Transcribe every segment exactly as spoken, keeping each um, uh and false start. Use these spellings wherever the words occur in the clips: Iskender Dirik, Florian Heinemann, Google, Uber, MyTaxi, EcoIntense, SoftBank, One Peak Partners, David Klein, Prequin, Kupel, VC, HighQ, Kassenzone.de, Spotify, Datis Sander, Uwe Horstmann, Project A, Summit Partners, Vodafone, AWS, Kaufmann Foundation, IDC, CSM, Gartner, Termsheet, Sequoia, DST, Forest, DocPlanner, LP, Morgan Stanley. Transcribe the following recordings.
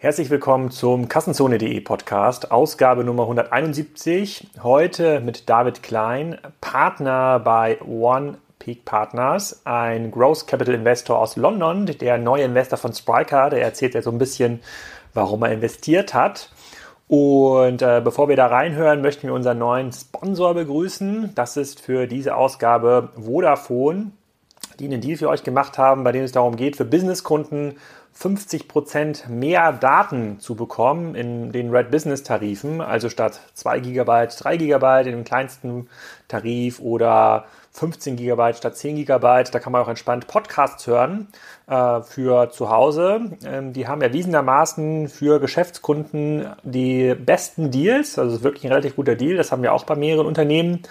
Herzlich willkommen zum Kassenzone.de Podcast, Ausgabe Nummer hunderteinundsiebzig. Heute mit David Klein, Partner bei One Peak Partners, ein Growth Capital Investor aus London, der neue Investor von Spryker. Der erzählt ja so ein bisschen, warum er investiert hat. Und äh, bevor wir da reinhören, möchten wir unseren neuen Sponsor begrüßen. Das ist für diese Ausgabe Vodafone, die einen Deal für euch gemacht haben, bei dem es darum geht, für Businesskunden fünfzig Prozent mehr Daten zu bekommen in den Red Business Tarifen, also statt zwei Gigabyte, drei Gigabyte in dem kleinsten Tarif oder fünfzehn Gigabyte statt zehn Gigabyte. Da kann man auch entspannt Podcasts hören äh, für zu Hause. Ähm, die haben erwiesenermaßen für Geschäftskunden die besten Deals, also wirklich ein relativ guter Deal, das haben wir auch bei mehreren Unternehmen.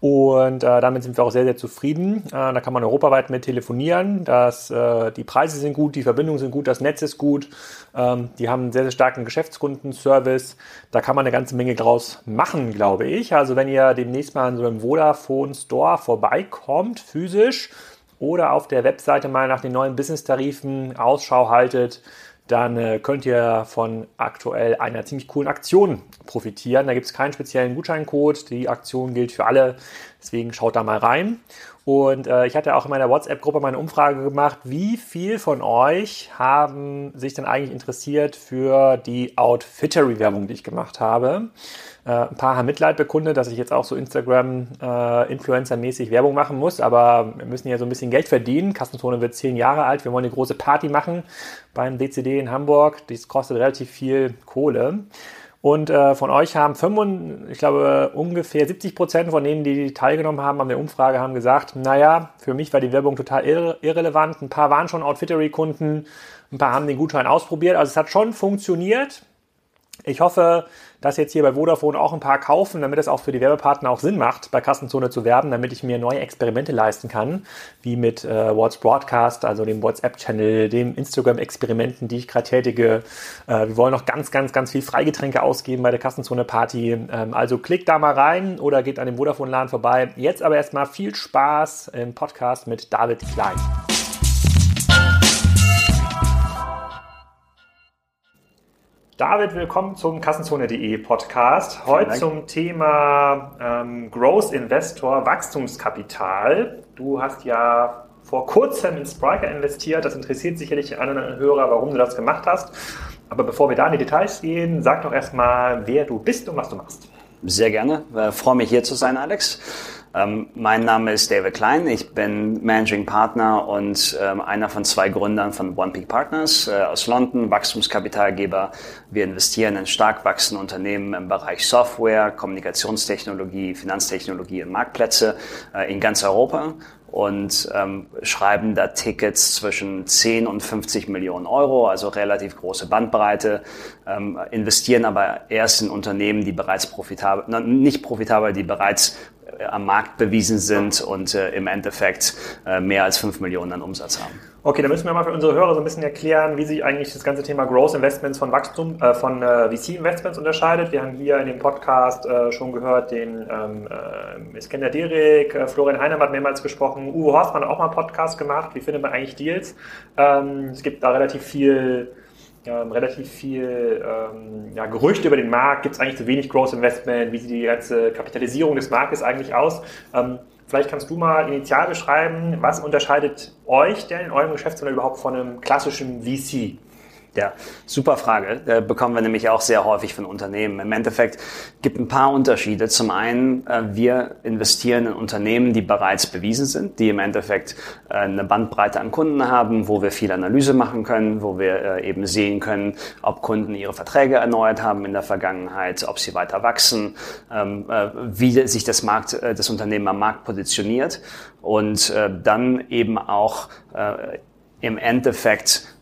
Und äh, damit sind wir auch sehr, sehr zufrieden. Äh, da kann man europaweit mit telefonieren. Das, äh, die Preise sind gut, die Verbindungen sind gut, das Netz ist gut. Ähm, die haben einen sehr, sehr starken Geschäftskundenservice. Da kann man eine ganze Menge draus machen, glaube ich. Also wenn ihr demnächst mal in so einem Vodafone-Store vorbeikommt, physisch, oder auf der Webseite mal nach den neuen Business-Tarifen Ausschau haltet, dann äh, könnt ihr von aktuell einer ziemlich coolen Aktion profitieren. Da gibt es keinen speziellen Gutscheincode, die Aktion gilt für alle, deswegen schaut da mal rein. Und äh, ich hatte auch in meiner WhatsApp-Gruppe mal eine Umfrage gemacht, wie viel von euch haben sich denn eigentlich interessiert für die Outfittery-Werbung, die ich gemacht habe. Äh, ein paar haben Mitleid bekundet, dass ich jetzt auch so Instagram-Influencer-mäßig äh, Werbung machen muss, aber wir müssen ja so ein bisschen Geld verdienen. Kassenzone wird zehn Jahre alt, wir wollen eine große Party machen beim D C D in Hamburg. Das kostet relativ viel Kohle. Und äh, von euch haben, fünfundsiebzig, ich glaube, ungefähr siebzig Prozent von denen, die teilgenommen haben an der Umfrage, haben gesagt, naja, für mich war die Werbung total irre- irrelevant. Ein paar waren schon Outfittery-Kunden, ein paar haben den Gutschein ausprobiert. Also es hat schon funktioniert. Ich hoffe, dass jetzt hier bei Vodafone auch ein paar kaufen, damit es auch für die Werbepartner auch Sinn macht, bei Kassenzone zu werben, damit ich mir neue Experimente leisten kann, wie mit äh, WhatsApp Broadcast, also dem WhatsApp-Channel, dem Instagram-Experimenten, die ich gerade tätige. Äh, wir wollen noch ganz, ganz, ganz viel Freigetränke ausgeben bei der Kassenzone-Party. Ähm, also klickt da mal rein oder geht an dem Vodafone-Laden vorbei. Jetzt aber erstmal viel Spaß im Podcast mit David Klein. David, willkommen zum Kassenzone.de Podcast. Heute zum Thema ähm, Growth Investor, Wachstumskapital. Du hast ja vor kurzem in Spryker investiert. Das interessiert sicherlich einen oder anderen Hörer, warum du das gemacht hast. Aber bevor wir da in die Details gehen, sag doch erstmal, wer du bist und was du machst. Sehr gerne. Ich freue mich, hier zu sein, Alex. Ähm, mein Name ist David Klein, ich bin Managing Partner und ähm, einer von zwei Gründern von One Peak Partners äh, aus London, Wachstumskapitalgeber. Wir investieren in stark wachsende Unternehmen im Bereich Software, Kommunikationstechnologie, Finanztechnologie und Marktplätze äh, in ganz Europa und ähm, schreiben da Tickets zwischen zehn und fünfzig Millionen Euro, also relativ große Bandbreite, ähm, investieren aber erst in Unternehmen, die bereits profitabel, na, nicht profitabel, die bereits am Markt bewiesen sind und äh, im Endeffekt äh, mehr als fünf Millionen an Umsatz haben. Okay, da müssen wir mal für unsere Hörer so ein bisschen erklären, wie sich eigentlich das ganze Thema Growth Investments von Wachstum, äh, von äh, V C-Investments unterscheidet. Wir haben hier in dem Podcast äh, schon gehört, den ähm, äh, Iskender Dirik, äh, Florian Heinemann hat mehrmals gesprochen, Uwe Horstmann hat auch mal einen Podcast gemacht. Wie findet man eigentlich Deals? Ähm, es gibt da relativ viel... Ähm, relativ viel ähm, ja, Gerüchte über den Markt, gibt es eigentlich zu wenig Growth Investment, wie sieht die ganze Kapitalisierung des Marktes eigentlich aus? Ähm, vielleicht kannst du mal initial beschreiben, was unterscheidet euch denn in eurem Geschäftsmodell überhaupt von einem klassischen V C? Ja, super Frage. Da bekommen wir nämlich auch sehr häufig von Unternehmen. Im Endeffekt gibt ein paar Unterschiede. Zum einen, wir investieren in Unternehmen, die bereits bewiesen sind, die im Endeffekt eine Bandbreite an Kunden haben, wo wir viel Analyse machen können, wo wir eben sehen können, ob Kunden ihre Verträge erneuert haben in der Vergangenheit, ob sie weiter wachsen, wie sich das Markt, das Unternehmen am Markt positioniert und dann eben auch im Endeffekt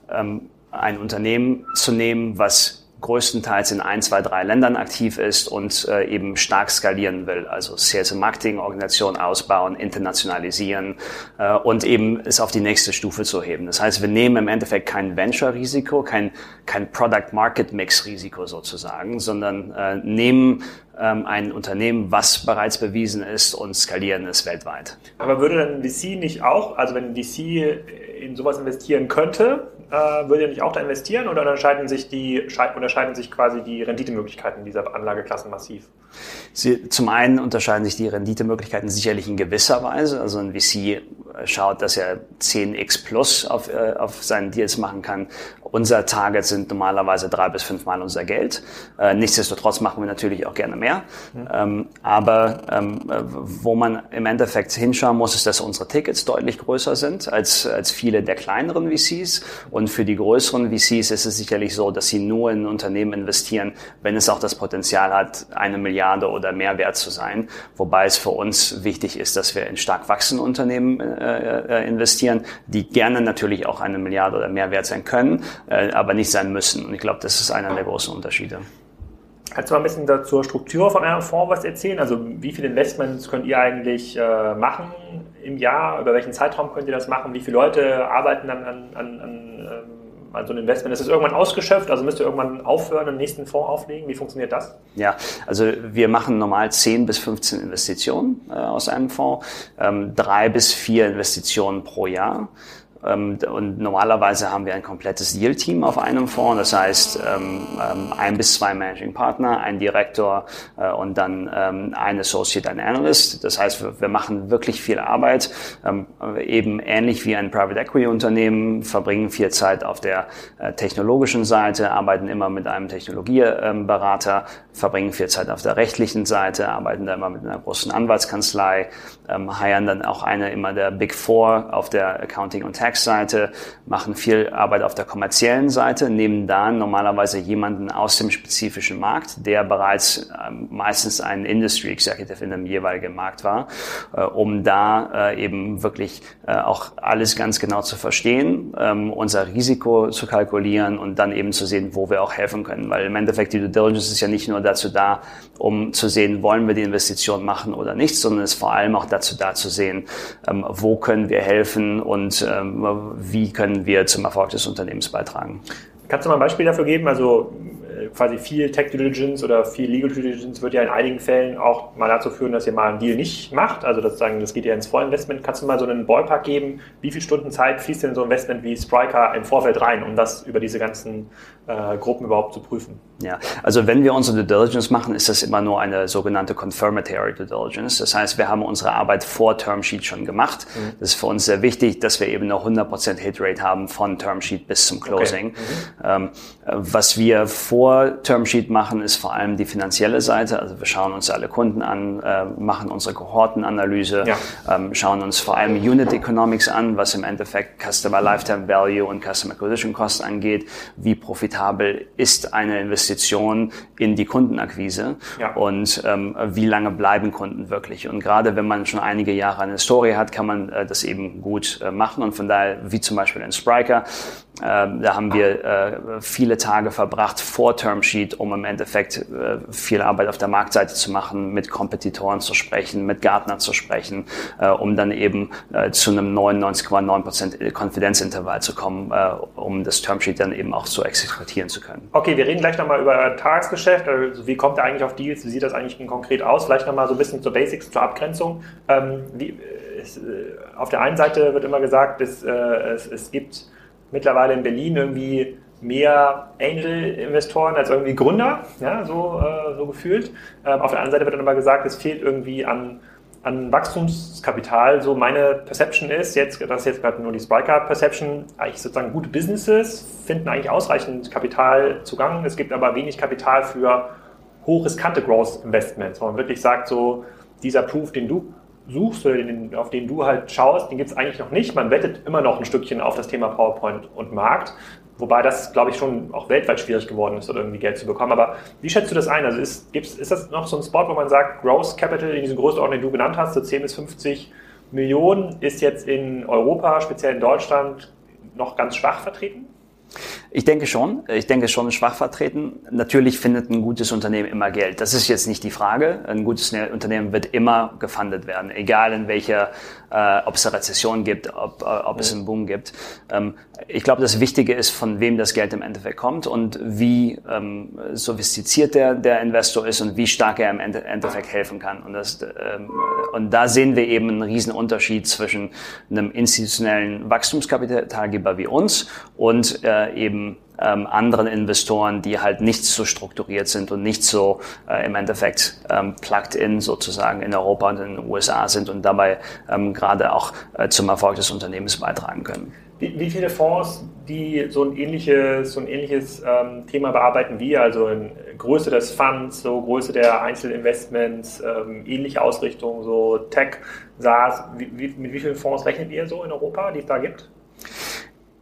ein Unternehmen zu nehmen, was größtenteils in ein, zwei, drei Ländern aktiv ist und äh, eben stark skalieren will. Also Sales- und Marketing-Organisation ausbauen, internationalisieren äh, und eben es auf die nächste Stufe zu heben. Das heißt, wir nehmen im Endeffekt kein Venture-Risiko, kein, kein Product-Market-Mix-Risiko sozusagen, sondern äh, nehmen ein Unternehmen, was bereits bewiesen ist und skalieren ist weltweit. Aber würde dann ein V C nicht auch, also wenn ein V C in sowas investieren könnte, würde er nicht auch da investieren oder unterscheiden sich die unterscheiden sich quasi die Renditemöglichkeiten dieser Anlageklassen massiv? Sie, zum einen unterscheiden sich die Renditemöglichkeiten sicherlich in gewisser Weise. Also ein V C schaut, dass er zehn x plus auf, äh, auf seinen Deals machen kann. Unser Target sind normalerweise drei bis fünfmal unser Geld. Äh, nichtsdestotrotz machen wir natürlich auch gerne mehr. Mhm. Ähm, aber ähm, wo man im Endeffekt hinschauen muss, ist, dass unsere Tickets deutlich größer sind als, als viele der kleineren V Cs. Und für die größeren V Cs ist es sicherlich so, dass sie nur in ein Unternehmen investieren, wenn es auch das Potenzial hat, eine Milliarde oder mehr wert zu sein. Wobei es für uns wichtig ist, dass wir in stark wachsende Unternehmen äh, investieren, die gerne natürlich auch eine Milliarde oder mehr wert sein können, äh, aber nicht sein müssen. Und ich glaube, das ist einer der großen Unterschiede. Kannst du mal ein bisschen zur Struktur von eurem Fonds was erzählen? Also wie viele Investments könnt ihr eigentlich äh, machen im Jahr? Über welchen Zeitraum könnt ihr das machen? Wie viele Leute arbeiten dann an, an, an, an so einem Investment? Ist das irgendwann ausgeschöpft? Also müsst ihr irgendwann aufhören und den nächsten Fonds auflegen? Wie funktioniert das? Ja, also wir machen normal zehn bis fünfzehn Investitionen äh, aus einem Fonds. Ähm, drei bis vier Investitionen pro Jahr. Und normalerweise haben wir ein komplettes Deal-Team auf einem Fonds, das heißt ein bis zwei Managing Partner, ein Direktor und dann ein Associate, ein Analyst. Das heißt, wir machen wirklich viel Arbeit, eben ähnlich wie ein Private Equity Unternehmen, verbringen viel Zeit auf der technologischen Seite, arbeiten immer mit einem Technologieberater, verbringen viel Zeit auf der rechtlichen Seite, arbeiten da immer mit einer großen Anwaltskanzlei, heiern dann auch eine immer der Big Four auf der Accounting- und Tax Seite, machen viel Arbeit auf der kommerziellen Seite, nehmen da normalerweise jemanden aus dem spezifischen Markt, der bereits ähm, meistens ein Industry Executive in dem jeweiligen Markt war, äh, um da äh, eben wirklich äh, auch alles ganz genau zu verstehen, ähm, unser Risiko zu kalkulieren und dann eben zu sehen, wo wir auch helfen können. Weil im Endeffekt die Due Diligence ist ja nicht nur dazu da, um zu sehen, wollen wir die Investition machen oder nicht, sondern ist vor allem auch dazu da zu sehen, ähm, wo können wir helfen und ähm, wie können wir zum Erfolg des Unternehmens beitragen. Kannst du mal ein Beispiel dafür geben? Also quasi viel Tech Due Diligence oder viel Legal Due Diligence wird ja in einigen Fällen auch mal dazu führen, dass ihr mal einen Deal nicht macht. Also das, sagen, das geht ja ins Vorinvestment. Kannst du mal so einen Ballpark geben? Wie viel Stunden Zeit fließt denn in so ein Investment wie Spryker im Vorfeld rein, um das über diese ganzen äh, Gruppen überhaupt zu prüfen? Ja, also wenn wir unsere Due Diligence machen, ist das immer nur eine sogenannte Confirmatory Due Diligence. Das heißt, wir haben unsere Arbeit vor Termsheet schon gemacht. Mhm. Das ist für uns sehr wichtig, dass wir eben eine hundert Prozent Hitrate haben von Termsheet bis zum Closing. Okay. Mhm. Ähm, was wir vor Termsheet machen, ist vor allem die finanzielle Seite. Also wir schauen uns alle Kunden an, äh, machen unsere Kohortenanalyse, ja. ähm, schauen uns vor allem Unit Economics an, was im Endeffekt Customer Lifetime Value und Customer Acquisition Cost angeht. Wie profitabel ist eine Investition in die Kundenakquise, ja. und ähm, wie lange bleiben Kunden wirklich? Und gerade wenn man schon einige Jahre eine Historie hat, kann man äh, das eben gut äh, machen. Und von daher, wie zum Beispiel in Spryker, äh, da haben wir äh, viele Tage verbracht vor Termsheet, um im Endeffekt äh, viel Arbeit auf der Marktseite zu machen, mit Kompetitoren zu sprechen, mit Gartner zu sprechen, äh, um dann eben äh, zu einem neunundneunzig Komma neun Prozent Konfidenzintervall zu kommen, äh, um das Termsheet dann eben auch so exekutieren zu können. Okay, wir reden gleich nochmal über euer Tagesgeschäft. Also wie kommt ihr eigentlich auf Deals? Wie sieht das eigentlich konkret aus? Vielleicht nochmal so ein bisschen zur Basics, zur Abgrenzung. Ähm, wie, es, auf der einen Seite wird immer gesagt, es, äh, es, es gibt mittlerweile in Berlin irgendwie mehr Angel-Investoren als irgendwie Gründer, ja, so, äh, so gefühlt. Ähm, auf der anderen Seite wird dann immer gesagt, es fehlt irgendwie an, an Wachstumskapital. So meine Perception ist, jetzt, das ist jetzt gerade nur die Spryker-Perception, eigentlich sozusagen gute Businesses finden eigentlich ausreichend Kapital zugang. Es gibt aber wenig Kapital für hochriskante Growth-Investments, wo man wirklich sagt, so dieser Proof, den du suchst oder den, auf den du halt schaust, den gibt es eigentlich noch nicht. Man wettet immer noch ein Stückchen auf das Thema PowerPoint und Markt. Wobei das, glaube ich, schon auch weltweit schwierig geworden ist, dort irgendwie Geld zu bekommen. Aber wie schätzt du das ein? Also ist, gibt's, ist das noch so ein Spot, wo man sagt, Growth Capital in diesen Größenordnung, die du genannt hast, so zehn bis fünfzig Millionen, ist jetzt in Europa, speziell in Deutschland, noch ganz schwach vertreten? Ich denke schon. Ich denke schon schwach vertreten. Natürlich findet ein gutes Unternehmen immer Geld. Das ist jetzt nicht die Frage. Ein gutes Unternehmen wird immer gefundet werden, egal in welcher, äh, ob es eine Rezession gibt, ob, äh, ob es einen Boom gibt. Ähm, ich glaube, das Wichtige ist, von wem das Geld im Endeffekt kommt und wie ähm, sophistiziert der, der Investor ist und wie stark er im Endeffekt helfen kann. Und, das, ähm, und da sehen wir eben einen riesen Unterschied zwischen einem institutionellen Wachstumskapitalgeber wie uns und äh, eben Ähm, anderen Investoren, die halt nicht so strukturiert sind und nicht so äh, im Endeffekt ähm, plugged in sozusagen in Europa und in den U S A sind und dabei ähm, gerade auch äh, zum Erfolg des Unternehmens beitragen können. Wie, wie viele Fonds, die so ein ähnliches, so ein ähnliches ähm, Thema bearbeiten wie, also in Größe des Funds, so Größe der Einzelinvestments, ähm, ähnliche Ausrichtung, so Tech, SaaS, wie, wie, mit wie vielen Fonds rechnet ihr so in Europa, die es da gibt?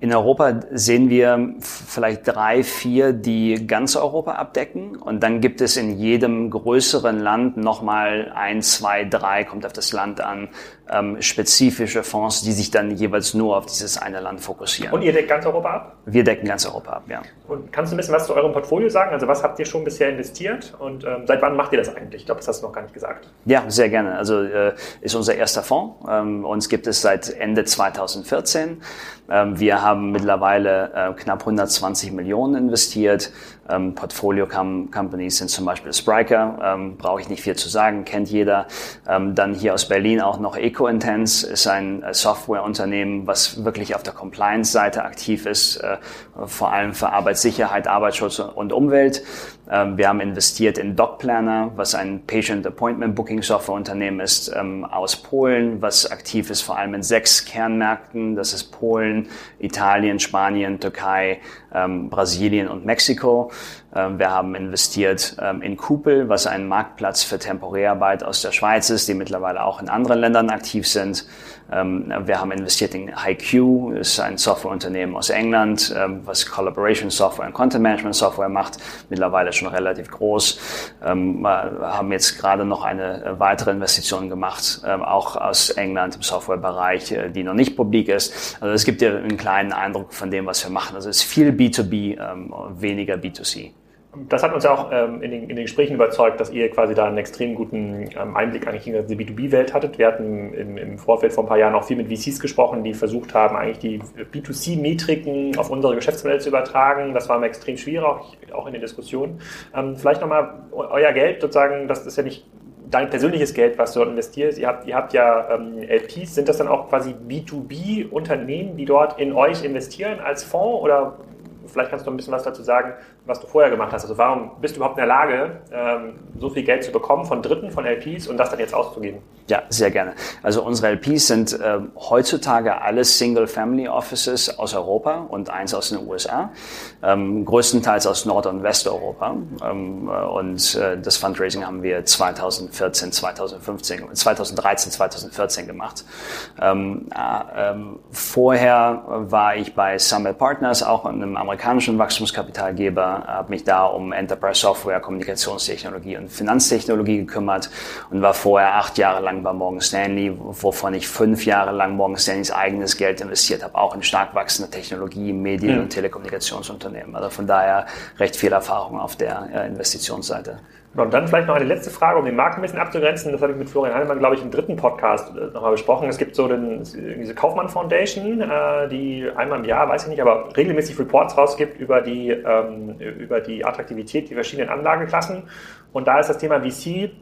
In Europa sehen wir vielleicht drei, vier, die ganz Europa abdecken. Und dann gibt es in jedem größeren Land nochmal ein, zwei, drei, kommt auf das Land an, ähm, spezifische Fonds, die sich dann jeweils nur auf dieses eine Land fokussieren. Und ihr deckt ganz Europa ab? Wir decken ganz Europa ab, ja. Und kannst du ein bisschen was zu eurem Portfolio sagen? Also was habt ihr schon bisher investiert und ähm, seit wann macht ihr das eigentlich? Ich glaube, das hast du noch gar nicht gesagt. Ja, sehr gerne. Also äh, ist unser erster Fonds. Ähm, uns gibt es seit Ende zweitausendvierzehn. Ähm, wir haben haben mittlerweile äh, knapp hundertzwanzig Millionen investiert. Ähm, Portfolio-Companies sind zum Beispiel Spryker, ähm, brauche ich nicht viel zu sagen, kennt jeder. Ähm, dann hier aus Berlin auch noch EcoIntense, ist ein äh, Softwareunternehmen, was wirklich auf der Compliance-Seite aktiv ist, äh, vor allem für Arbeitssicherheit, Arbeitsschutz und Umwelt. Ähm, wir haben investiert in DocPlanner, was ein Patient Appointment Booking Softwareunternehmen ist, ähm, aus Polen, was aktiv ist vor allem in sechs Kernmärkten. Das ist Polen, Italien, Spanien, Türkei, ähm, Brasilien und Mexiko. Wir haben investiert in Kupel, was ein Marktplatz für Temporärarbeit aus der Schweiz ist, die mittlerweile auch in anderen Ländern aktiv sind. Wir haben investiert in HighQ, ist ein Softwareunternehmen aus England, was Collaboration Software und Content Management Software macht, mittlerweile schon relativ groß. Wir haben jetzt gerade noch eine weitere Investition gemacht, auch aus England im Softwarebereich, die noch nicht publik ist. Also es gibt ja einen kleinen Eindruck von dem, was wir machen. Also es ist viel B zwei B, weniger B zwei C. Das hat uns ja auch ähm, in, den, in den Gesprächen überzeugt, dass ihr quasi da einen extrem guten ähm, Einblick eigentlich in die B zwei B-Welt hattet. Wir hatten im, im Vorfeld vor ein paar Jahren auch viel mit V Cs gesprochen, die versucht haben, eigentlich die B zwei C-Metriken auf unsere Geschäftsmodelle zu übertragen. Das war mir extrem schwierig, auch in den Diskussionen. Ähm, vielleicht nochmal euer Geld sozusagen, das ist ja nicht dein persönliches Geld, was du dort investierst. Ihr habt, ihr habt ja ähm, L Ps. Sind das dann auch quasi B zwei B-Unternehmen, die dort in euch investieren als Fonds oder... Vielleicht kannst du ein bisschen was dazu sagen, was du vorher gemacht hast. Also warum bist du überhaupt in der Lage, so viel Geld zu bekommen von Dritten, von L Ps und das dann jetzt auszugeben? Ja, sehr gerne. Also unsere L Ps sind ähm, heutzutage alles Single-Family-Offices aus Europa und eins aus den U S A, ähm, größtenteils aus Nord- und Westeuropa. Ähm, und äh, das Fundraising haben wir zweitausendvierzehn, zweitausendfünfzehn, zweitausenddreizehn, zweitausendvierzehn gemacht. Ähm, äh, äh, vorher war ich bei Summit Partners, auch in einem amerikanischen amerikanischen Wachstumskapitalgeber, habe mich da um Enterprise Software, Kommunikationstechnologie und Finanztechnologie gekümmert und war vorher acht Jahre lang bei Morgan Stanley, wovon ich fünf Jahre lang Morgan Stanleys eigenes Geld investiert habe, auch in stark wachsende Technologie, Medien- mhm. und Telekommunikationsunternehmen. Also von daher recht viel Erfahrung auf der Investitionsseite. Und dann vielleicht noch eine letzte Frage, um den Markt ein bisschen abzugrenzen. Das habe ich mit Florian Heinemann, glaube ich, im dritten Podcast nochmal besprochen. Es gibt so den, diese Kaufmann Foundation, die einmal im Jahr, weiß ich nicht, aber regelmäßig Reports rausgibt über die, über die Attraktivität der verschiedenen Anlageklassen. Und da ist das Thema V C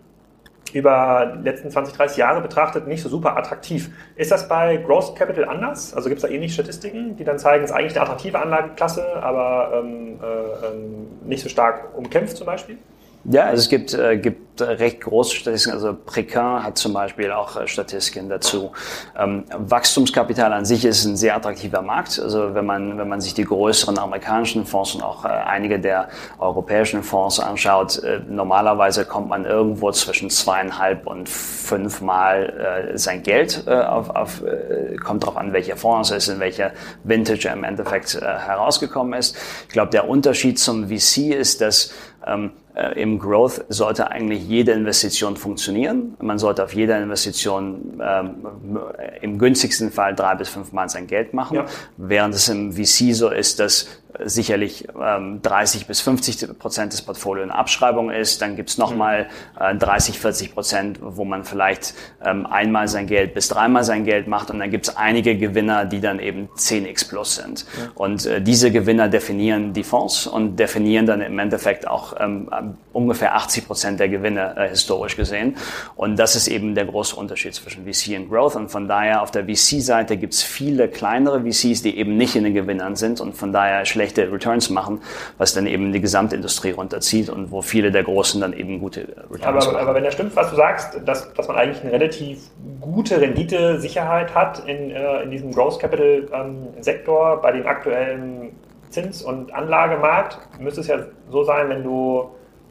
über die letzten zwanzig, dreißig Jahre betrachtet nicht so super attraktiv. Ist das bei Growth Capital anders? Also gibt es da ähnliche Statistiken, die dann zeigen, es ist eigentlich eine attraktive Anlageklasse, aber ähm, äh, nicht so stark umkämpft zum Beispiel? Ja, also es gibt, äh, gibt recht große Statistiken, also Prequin hat zum Beispiel auch äh, Statistiken dazu. Ähm, Wachstumskapital an sich ist ein sehr attraktiver Markt, also wenn man wenn man sich die größeren amerikanischen Fonds und auch äh, einige der europäischen Fonds anschaut, äh, normalerweise kommt man irgendwo zwischen zweieinhalb und fünfmal äh, sein Geld, äh, auf, auf, äh, kommt drauf an, welcher Fonds es ist, in welcher Vintage er im Endeffekt äh, herausgekommen ist. Ich glaube, der Unterschied zum V C ist, dass ähm, im Growth sollte eigentlich jede Investition funktionieren. Man sollte auf jeder Investition ähm, im günstigsten Fall drei bis fünfmal sein Geld machen. Ja. Während es im V C so ist, dass sicherlich ähm, dreißig bis fünfzig Prozent des Portfolios in Abschreibung ist. Dann gibt's nochmal äh, dreißig, vierzig Prozent, wo man vielleicht ähm, einmal sein Geld bis dreimal sein Geld macht. Und dann gibt's einige Gewinner, die dann eben zehn x plus sind. Ja. Und äh, diese Gewinner definieren die Fonds und definieren dann im Endeffekt auch ähm, ungefähr achtzig Prozent der Gewinne äh, historisch gesehen. Und das ist eben der große Unterschied zwischen V C und Growth. Und von daher auf der V C-Seite gibt's viele kleinere V Cs, die eben nicht in den Gewinnern sind und von daher schlechte Returns machen, was dann eben die Gesamtindustrie runterzieht und wo viele der Großen dann eben gute Returns aber, machen. Aber wenn das stimmt, was du sagst, dass, dass man eigentlich eine relativ gute Rendite-Sicherheit hat in, äh, in diesem Growth-Capital-Sektor ähm, bei dem aktuellen Zins- und Anlagemarkt, müsste es ja so sein, wenn du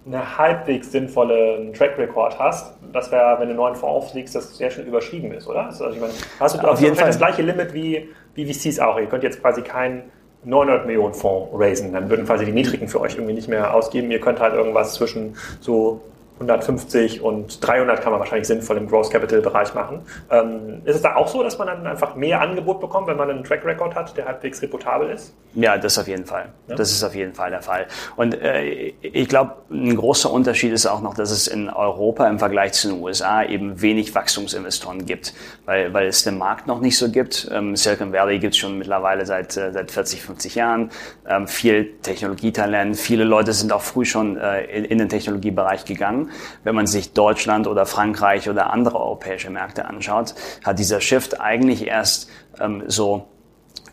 eine halbwegs sinnvolle Track-Record hast, dass wir, wenn du einen neuen Fonds auflegst, das sehr schnell überschrieben ist, oder? Also ich meine, hast du auf jeden Fall das gleiche Limit wie, wie V Cs auch. Ihr könnt jetzt quasi keinen neunhundert Millionen Fonds raisen, dann würden quasi die niedrigen für euch irgendwie nicht mehr ausgeben. Ihr könnt halt irgendwas zwischen so hundertfünfzig und dreihundert kann man wahrscheinlich sinnvoll im Growth Capital Bereich machen. Ähm, ist es da auch so, dass man dann einfach mehr Angebot bekommt, wenn man einen Track Record hat, der halbwegs reputabel ist? Ja, das auf jeden Fall. Ja. Das ist auf jeden Fall der Fall. Und äh, ich glaube, ein großer Unterschied ist auch noch, dass es in Europa im Vergleich zu den U S A eben wenig Wachstumsinvestoren gibt, weil weil es den Markt noch nicht so gibt. Ähm, Silicon Valley gibt es schon mittlerweile seit äh, seit vierzig, fünfzig Jahren. Ähm, viel Technologietalent, viele Leute sind auch früh schon äh, in, in den Technologiebereich gegangen. Wenn man sich Deutschland oder Frankreich oder andere europäische Märkte anschaut, hat dieser Shift eigentlich erst ähm, so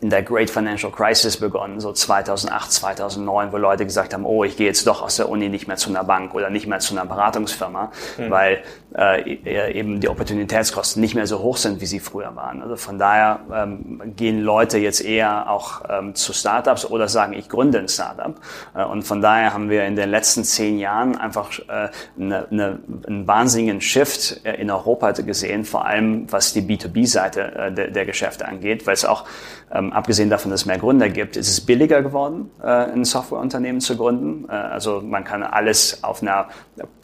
in der Great Financial Crisis begonnen, so zweitausendacht, zweitausendneun, wo Leute gesagt haben, oh, ich gehe jetzt doch aus der Uni nicht mehr zu einer Bank oder nicht mehr zu einer Beratungsfirma, mhm. weil äh, eben die Opportunitätskosten nicht mehr so hoch sind, wie sie früher waren. Also von daher ähm, gehen Leute jetzt eher auch ähm, zu Startups oder sagen, ich gründe ein Startup. Äh, und von daher haben wir in den letzten zehn Jahren einfach äh, ne, ne, einen wahnsinnigen Shift in Europa gesehen, vor allem was die B zwei B Seite äh, der, der Geschäfte angeht, weil es auch Ähm, abgesehen davon, dass es mehr Gründer gibt, ist es billiger geworden, äh, ein Softwareunternehmen zu gründen. Äh, also man kann alles auf einer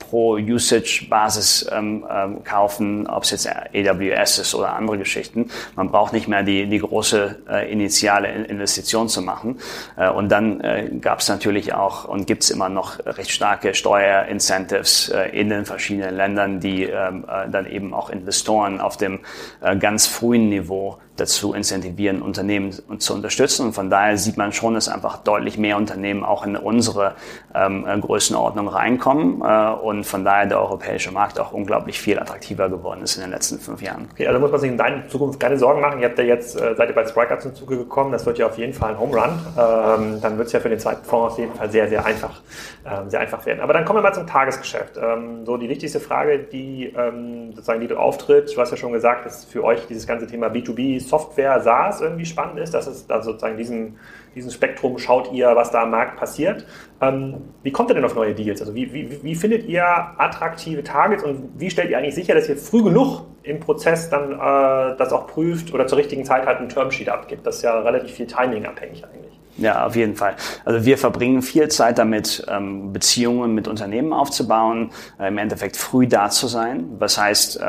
Pro-Usage-Basis ähm, ähm, kaufen, ob es jetzt A W S ist oder andere Geschichten. Man braucht nicht mehr die, die große äh, initiale Investition zu machen. Äh, und dann äh, gab es natürlich auch und gibt es immer noch recht starke Steuerincentives äh, in den verschiedenen Ländern, die äh, dann eben auch Investoren auf dem äh, ganz frühen Niveau dazu incentivieren, Unternehmen zu unterstützen. Und von daher sieht man schon, dass einfach deutlich mehr Unternehmen auch in unsere ähm, Größenordnung reinkommen äh, und von daher der europäische Markt auch unglaublich viel attraktiver geworden ist in den letzten fünf Jahren. Okay, also muss man sich in deiner Zukunft keine Sorgen machen. Ihr habt ja jetzt, äh, seid ihr bei Spryker zum Zuge gekommen, das wird ja auf jeden Fall ein Home Run. Ähm, dann wird es ja für den zweiten Fonds auf jeden Fall sehr, sehr einfach, ähm, sehr einfach werden. Aber dann kommen wir mal zum Tagesgeschäft. Ähm, so die wichtigste Frage, die ähm, sozusagen, die du auftritt, du hast ja schon gesagt, dass für euch dieses ganze Thema B zwei B Software, SaaS irgendwie spannend ist, dass es da sozusagen diesen, diesen Spektrum schaut ihr, was da am Markt passiert. Ähm, wie kommt ihr denn auf neue Deals? Also wie, wie, wie findet ihr attraktive Targets und wie stellt ihr eigentlich sicher, dass ihr früh genug im Prozess dann äh, das auch prüft oder zur richtigen Zeit halt einen Termsheet abgibt? Das ist ja relativ viel Timing abhängig eigentlich. Ja, auf jeden Fall. Also wir verbringen viel Zeit damit, Beziehungen mit Unternehmen aufzubauen, im Endeffekt früh da zu sein. Das heißt,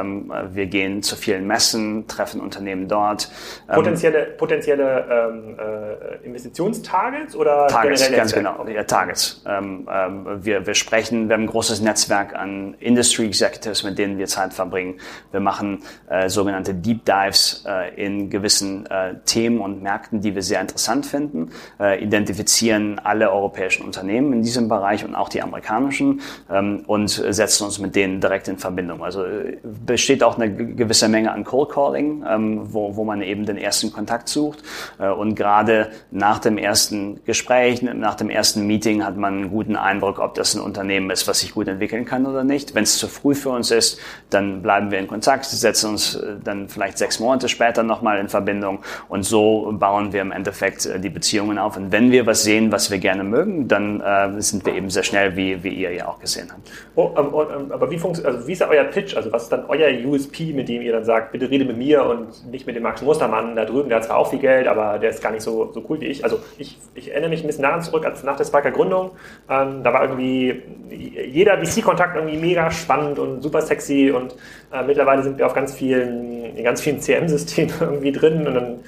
wir gehen zu vielen Messen, treffen Unternehmen dort. Potenzielle, potenzielle äh, Investitionstargets oder Targets, ganz genau. Ja, Targets. Ähm, ähm, wir, wir sprechen, wir haben ein großes Netzwerk an Industry Executives, mit denen wir Zeit verbringen. Wir machen äh, sogenannte Deep Dives äh, in gewissen äh, Themen und Märkten, die wir sehr interessant finden. Äh, identifizieren alle europäischen Unternehmen in diesem Bereich und auch die amerikanischen ähm, und setzen uns mit denen direkt in Verbindung. Also äh, besteht auch eine gewisse Menge an Cold Calling, ähm, wo, wo man eben den ersten Kontakt sucht äh, und gerade nach dem ersten Gespräch, nach dem ersten Meeting hat man einen guten Eindruck, ob das ein Unternehmen ist, was sich gut entwickeln kann oder nicht. Wenn es zu früh für uns ist, dann bleiben wir in Kontakt, setzen uns äh, dann vielleicht sechs Monate später nochmal in Verbindung und so bauen wir im Endeffekt äh, die Beziehungen auf. Und wenn wir was sehen, was wir gerne mögen, dann äh, sind wir eben sehr schnell, wie, wie ihr ja auch gesehen habt. Oh, um, um, aber wie funktioniert, also wie ist da euer Pitch? Also was ist dann euer U S P, mit dem ihr dann sagt, bitte rede mit mir und nicht mit dem Max Mustermann da drüben, der hat zwar auch viel Geld, aber der ist gar nicht so, so cool wie ich. Also ich, ich erinnere mich ein bisschen daran zurück, als nach der Spryker Gründung, ähm, da war irgendwie jeder V C-Kontakt irgendwie mega spannend und super sexy und äh, mittlerweile sind wir auf ganz vielen, in ganz vielen C M-Systemen irgendwie drin und dann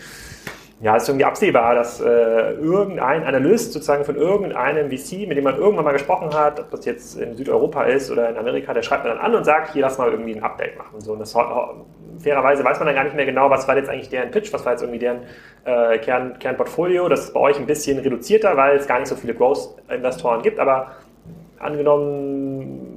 ja, ist irgendwie absehbar, dass äh, irgendein Analyst sozusagen von irgendeinem V C, mit dem man irgendwann mal gesprochen hat, ob das jetzt in Südeuropa ist oder in Amerika, der schreibt man dann an und sagt, hier, lass mal irgendwie ein Update machen. So, und das, fairerweise weiß man dann gar nicht mehr genau, was war jetzt eigentlich deren Pitch, was war jetzt irgendwie deren äh, Kern, Kernportfolio. Das ist bei euch ein bisschen reduzierter, weil es gar nicht so viele Growth-Investoren gibt, aber angenommen,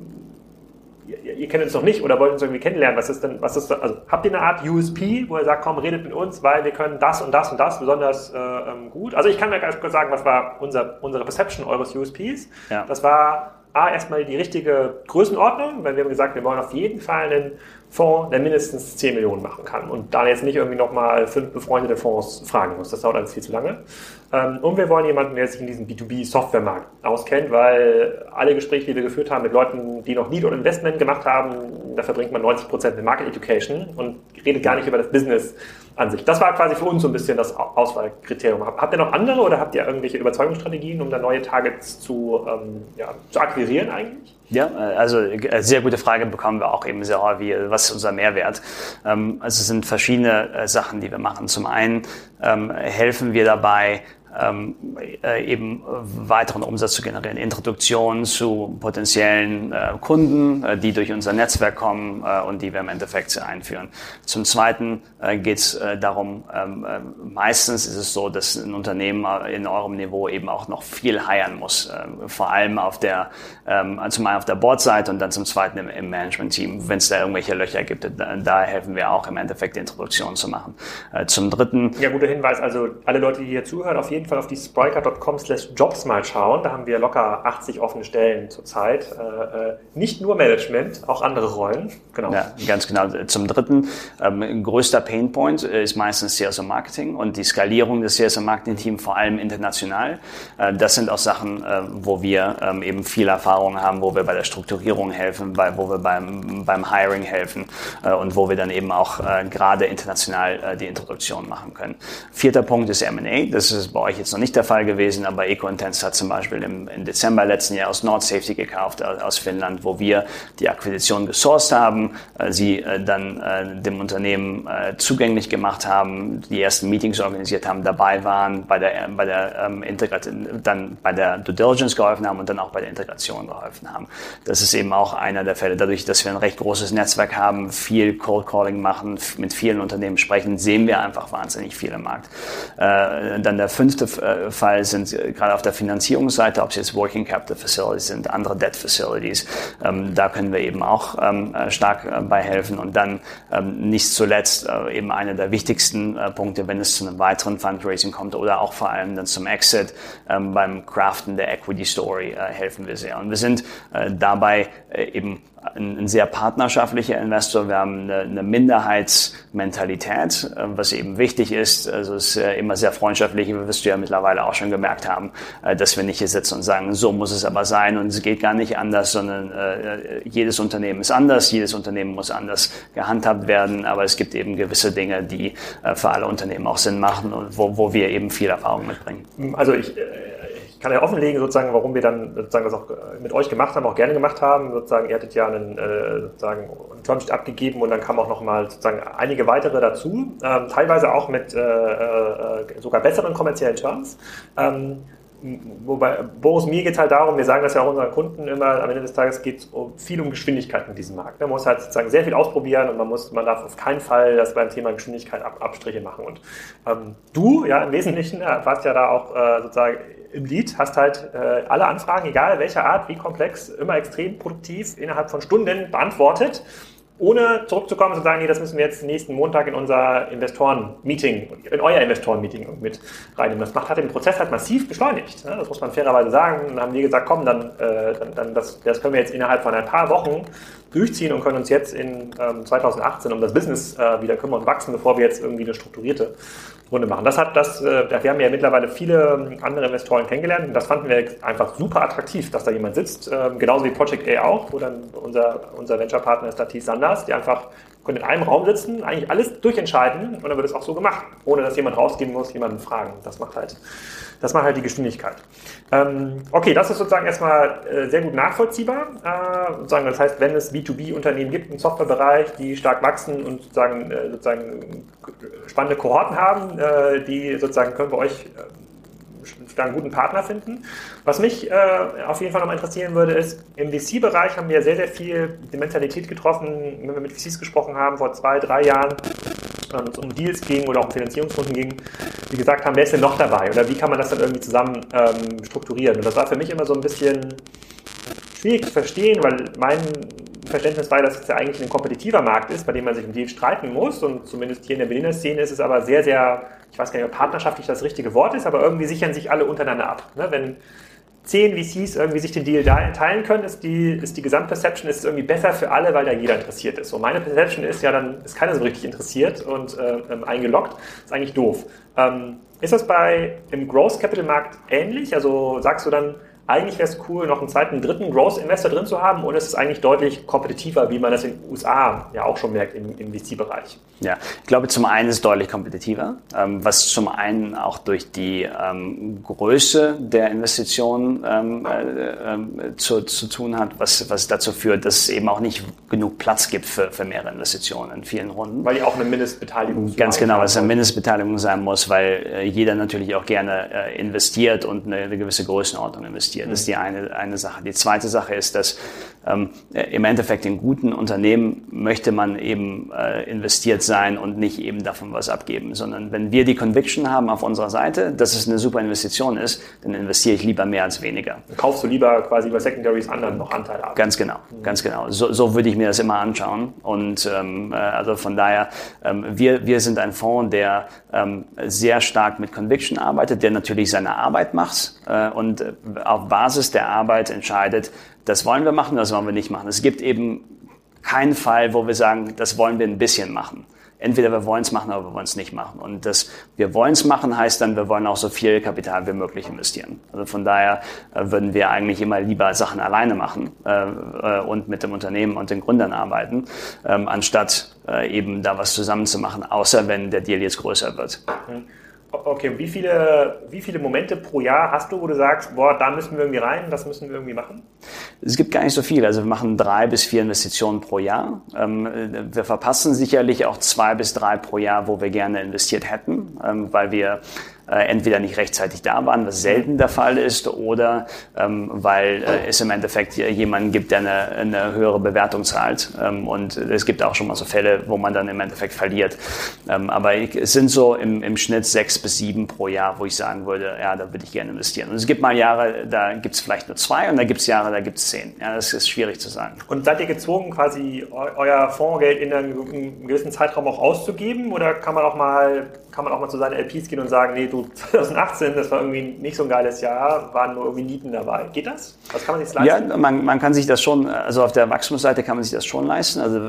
ihr kennt uns noch nicht oder wollt uns irgendwie kennenlernen, was ist denn, was ist, also habt ihr eine Art U S P, wo ihr sagt, komm, redet mit uns, weil wir können das und das und das besonders äh, gut. Also ich kann mir ganz kurz sagen, was war unser, unsere Perception eures U S Ps. Ja. Das war A, erstmal die richtige Größenordnung, weil wir haben gesagt, wir wollen auf jeden Fall einen Fonds, der mindestens zehn Millionen machen kann und da jetzt nicht irgendwie nochmal fünf befreundete Fonds fragen muss, das dauert alles viel zu lange. Und wir wollen jemanden, der sich in diesem B zwei B Softwaremarkt auskennt, weil alle Gespräche, die wir geführt haben mit Leuten, die noch nie dort Investment gemacht haben, da verbringt man neunzig Prozent mit Market Education und redet gar nicht über das Business an sich. Das war quasi für uns so ein bisschen das Auswahlkriterium. Habt ihr noch andere oder habt ihr irgendwelche Überzeugungsstrategien, um da neue Targets zu, ähm, ja, zu akquirieren eigentlich? Ja, also sehr gute Frage, bekommen wir auch eben sehr häufig, was ist unser Mehrwert? Also es sind verschiedene Sachen, die wir machen. Zum einen helfen wir dabei, Ähm, äh, eben weiteren Umsatz zu generieren, Introduktion zu potenziellen äh, Kunden, äh, die durch unser Netzwerk kommen äh, und die wir im Endeffekt einführen. Zum Zweiten äh, geht es äh, darum, ähm, äh, meistens ist es so, dass ein Unternehmen in eurem Niveau eben auch noch viel heiern muss, äh, vor allem auf der, äh, zum einen auf der Boardseite und dann zum Zweiten im, im Management-Team, wenn es da irgendwelche Löcher gibt, da, da helfen wir auch im Endeffekt Introduktion zu machen. Äh, zum Dritten... Ja, guter Hinweis, also alle Leute, die hier zuhören, auf jeden Fall auf die spryker Punkt com slash jobs mal schauen. Da haben wir locker achtzig offene Stellen zurzeit. Äh, nicht nur Management, auch andere Rollen. Genau. Ja, ganz genau. Zum Dritten, ähm, größter Painpoint ist meistens C S M Marketing und die Skalierung des C S M Marketing Teams, vor allem international. Äh, das sind auch Sachen, äh, wo wir ähm, eben viel Erfahrung haben, wo wir bei der Strukturierung helfen, bei, wo wir beim, beim Hiring helfen äh, und wo wir dann eben auch äh, gerade international äh, die Introduktion machen können. Vierter Punkt ist M and A. Das ist bei euch jetzt noch nicht der Fall gewesen, aber EcoIntense hat zum Beispiel im, im Dezember letzten Jahres Nord Safety gekauft aus Finnland, wo wir die Akquisition gesourced haben, äh, sie äh, dann äh, dem Unternehmen äh, zugänglich gemacht haben, die ersten Meetings organisiert haben, dabei waren, bei der, äh, bei der ähm, Integration, dann bei der Due Diligence geholfen haben und dann auch bei der Integration geholfen haben. Das ist eben auch einer der Fälle. Dadurch, dass wir ein recht großes Netzwerk haben, viel Cold Calling machen, mit vielen Unternehmen sprechen, sehen wir einfach wahnsinnig viel im Markt. Äh, dann der fünfte Fall sind gerade auf der Finanzierungsseite, ob es jetzt Working Capital Facilities sind, andere Debt Facilities, ähm, da können wir eben auch ähm, stark äh, bei helfen und dann ähm, nicht zuletzt äh, eben einer der wichtigsten äh, Punkte, wenn es zu einem weiteren Fundraising kommt oder auch vor allem dann zum Exit, ähm, beim Craften der Equity Story äh, helfen wir sehr und wir sind äh, dabei äh, eben ein sehr partnerschaftlicher Investor. Wir haben eine, eine Minderheitsmentalität, was eben wichtig ist. Also es ist immer sehr freundschaftlich, wie wirst du ja mittlerweile auch schon gemerkt haben, dass wir nicht hier sitzen und sagen, so muss es aber sein und es geht gar nicht anders, sondern jedes Unternehmen ist anders, jedes Unternehmen muss anders gehandhabt werden, aber es gibt eben gewisse Dinge, die für alle Unternehmen auch Sinn machen und wo, wo wir eben viel Erfahrung mitbringen. Also ich Ich kann ja offenlegen, sozusagen, warum wir dann sozusagen das auch mit euch gemacht haben, auch gerne gemacht haben. Sozusagen, ihr hattet ja einen, äh, sozusagen, einen Termsheet abgegeben und dann kamen auch nochmal sozusagen einige weitere dazu, ähm, teilweise auch mit äh, äh, sogar besseren kommerziellen Terms. Ähm, Wobei, Boris, mir geht es halt darum, wir sagen das ja auch unseren Kunden immer, am Ende des Tages geht es um, viel um Geschwindigkeit in diesem Markt. Man muss halt sozusagen sehr viel ausprobieren und man muss, man darf auf keinen Fall das beim Thema Geschwindigkeit Ab- Abstriche machen. Und ähm, du, ja, im Wesentlichen warst ja da auch äh, sozusagen im Lead, hast halt äh, alle Anfragen, egal welcher Art, wie komplex, immer extrem produktiv innerhalb von Stunden beantwortet, ohne zurückzukommen und zu sagen, nee, das müssen wir jetzt nächsten Montag in unser Investoren-Meeting, in euer Investoren-Meeting mit reinnehmen. Das macht, hat den Prozess halt massiv beschleunigt. Ne? Das muss man fairerweise sagen. Dann haben wir gesagt, komm, dann, äh, dann, dann das, das können wir jetzt innerhalb von ein paar Wochen durchziehen und können uns jetzt in ähm, zweitausendachtzehn um das Business äh, wieder kümmern und wachsen, bevor wir jetzt irgendwie eine strukturierte Runde machen. Das hat das, äh, wir haben ja mittlerweile viele andere Investoren kennengelernt und das fanden wir einfach super attraktiv, dass da jemand sitzt. Äh, genauso wie Project A auch, wo dann unser, unser Venture-Partner ist Datis Sander. Partners, die einfach können in einem Raum sitzen, eigentlich alles durchentscheiden und dann wird es auch so gemacht, ohne dass jemand rausgehen muss, jemanden fragen. Das macht halt, das macht halt die Geschwindigkeit. Ähm, okay, das ist sozusagen erstmal äh, sehr gut nachvollziehbar. Äh, sozusagen, das heißt, wenn es B zwei B Unternehmen gibt im Softwarebereich, die stark wachsen und sozusagen, äh, sozusagen spannende Kohorten haben, äh, die sozusagen können wir euch äh, einen guten Partner finden. Was mich äh, auf jeden Fall nochmal interessieren würde, ist, im V C-Bereich haben wir sehr, sehr viel die Mentalität getroffen, wenn wir mit V Cs gesprochen haben vor zwei, drei Jahren, wenn es um Deals ging oder auch um Finanzierungsrunden ging, die gesagt haben, wer ist denn noch dabei oder wie kann man das dann irgendwie zusammen ähm, strukturieren? Und das war für mich immer so ein bisschen schwierig zu verstehen, weil mein Verständnis war, dass es ja eigentlich ein kompetitiver Markt ist, bei dem man sich um Deals streiten muss und zumindest hier in der Berliner Szene ist es aber sehr, sehr, ich weiß gar nicht, ob partnerschaftlich das richtige Wort ist, aber irgendwie sichern sich alle untereinander ab, ne? Wenn zehn V Cs irgendwie sich den Deal teilen können, ist die, ist die Gesamtperception ist irgendwie besser für alle, weil da jeder interessiert ist. Und meine Perception ist ja, dann ist keiner so richtig interessiert und äh, eingeloggt. Ist eigentlich doof. Ähm, ist das bei im Growth Capital Markt ähnlich? Also sagst du dann, eigentlich wäre es cool, noch einen zweiten, dritten Growth Investor drin zu haben, und es ist eigentlich deutlich kompetitiver, wie man das in den U S A ja auch schon merkt, im, im V C-Bereich. Ja, ich glaube, zum einen ist es deutlich kompetitiver, was zum einen auch durch die ähm, Größe der Investitionen ähm, äh, äh, zu, zu tun hat, was, was dazu führt, dass es eben auch nicht genug Platz gibt für, für mehrere Investitionen in vielen Runden. Weil die auch eine Mindestbeteiligung sein. Ganz genau, weil es eine Mindestbeteiligung sein muss, weil äh, jeder natürlich auch gerne äh, investiert und eine, eine gewisse Größenordnung investiert. Das ist die eine, eine Sache. Die zweite Sache ist, dass ähm, im Endeffekt in guten Unternehmen möchte man eben äh, investiert sein und nicht eben davon was abgeben, sondern wenn wir die Conviction haben auf unserer Seite, dass es eine super Investition ist, dann investiere ich lieber mehr als weniger. Kaufst du lieber quasi über Secondaries anderen noch Anteile ab? Ganz genau, ganz genau. So, so würde ich mir das immer anschauen und ähm, also von daher, ähm, wir, wir sind ein Fonds, der ähm, sehr stark mit Conviction arbeitet, der natürlich seine Arbeit macht äh, und auf Basis der Arbeit entscheidet, das wollen wir machen, das wollen wir nicht machen. Es gibt eben keinen Fall, wo wir sagen, das wollen wir ein bisschen machen. Entweder wir wollen es machen, oder wir wollen es nicht machen. Und das wir wollen es machen heißt dann, wir wollen auch so viel Kapital wie möglich investieren. Also von daher äh, würden wir eigentlich immer lieber Sachen alleine machen äh, äh, und mit dem Unternehmen und den Gründern arbeiten, äh, anstatt äh, eben da was zusammen zu machen, außer wenn der Deal jetzt größer wird. Mhm. Okay, wie viele, wie viele Momente pro Jahr hast du, wo du sagst, boah, da müssen wir irgendwie rein, das müssen wir irgendwie machen? Es gibt gar nicht so viel. Also wir machen drei bis vier Investitionen pro Jahr. Wir verpassen sicherlich auch zwei bis drei pro Jahr, wo wir gerne investiert hätten, weil wir entweder nicht rechtzeitig da waren, was selten der Fall ist, oder ähm, weil äh, es im Endeffekt jemanden gibt, der eine, eine höhere Bewertung zahlt. Ähm, und es gibt auch schon mal so Fälle, wo man dann im Endeffekt verliert. Ähm, aber es sind so im, im Schnitt sechs bis sieben pro Jahr, wo ich sagen würde, ja, da würde ich gerne investieren. Und es gibt mal Jahre, da gibt es vielleicht nur zwei, und da gibt es Jahre, da gibt es zehn. Ja, das ist schwierig zu sagen. Und seid ihr gezwungen, quasi eu- euer Fondsgeld in einem, in einem gewissen Zeitraum auch auszugeben? Oder kann man auch mal, kann man auch mal zu seinen L Ps gehen und sagen, nee, du zwanzig achtzehn, das war irgendwie nicht so ein geiles Jahr, waren nur irgendwie Nieten dabei. Geht das? Also kann man sich das leisten? Ja, man, man kann sich das schon, also auf der Wachstumsseite kann man sich das schon leisten. Also,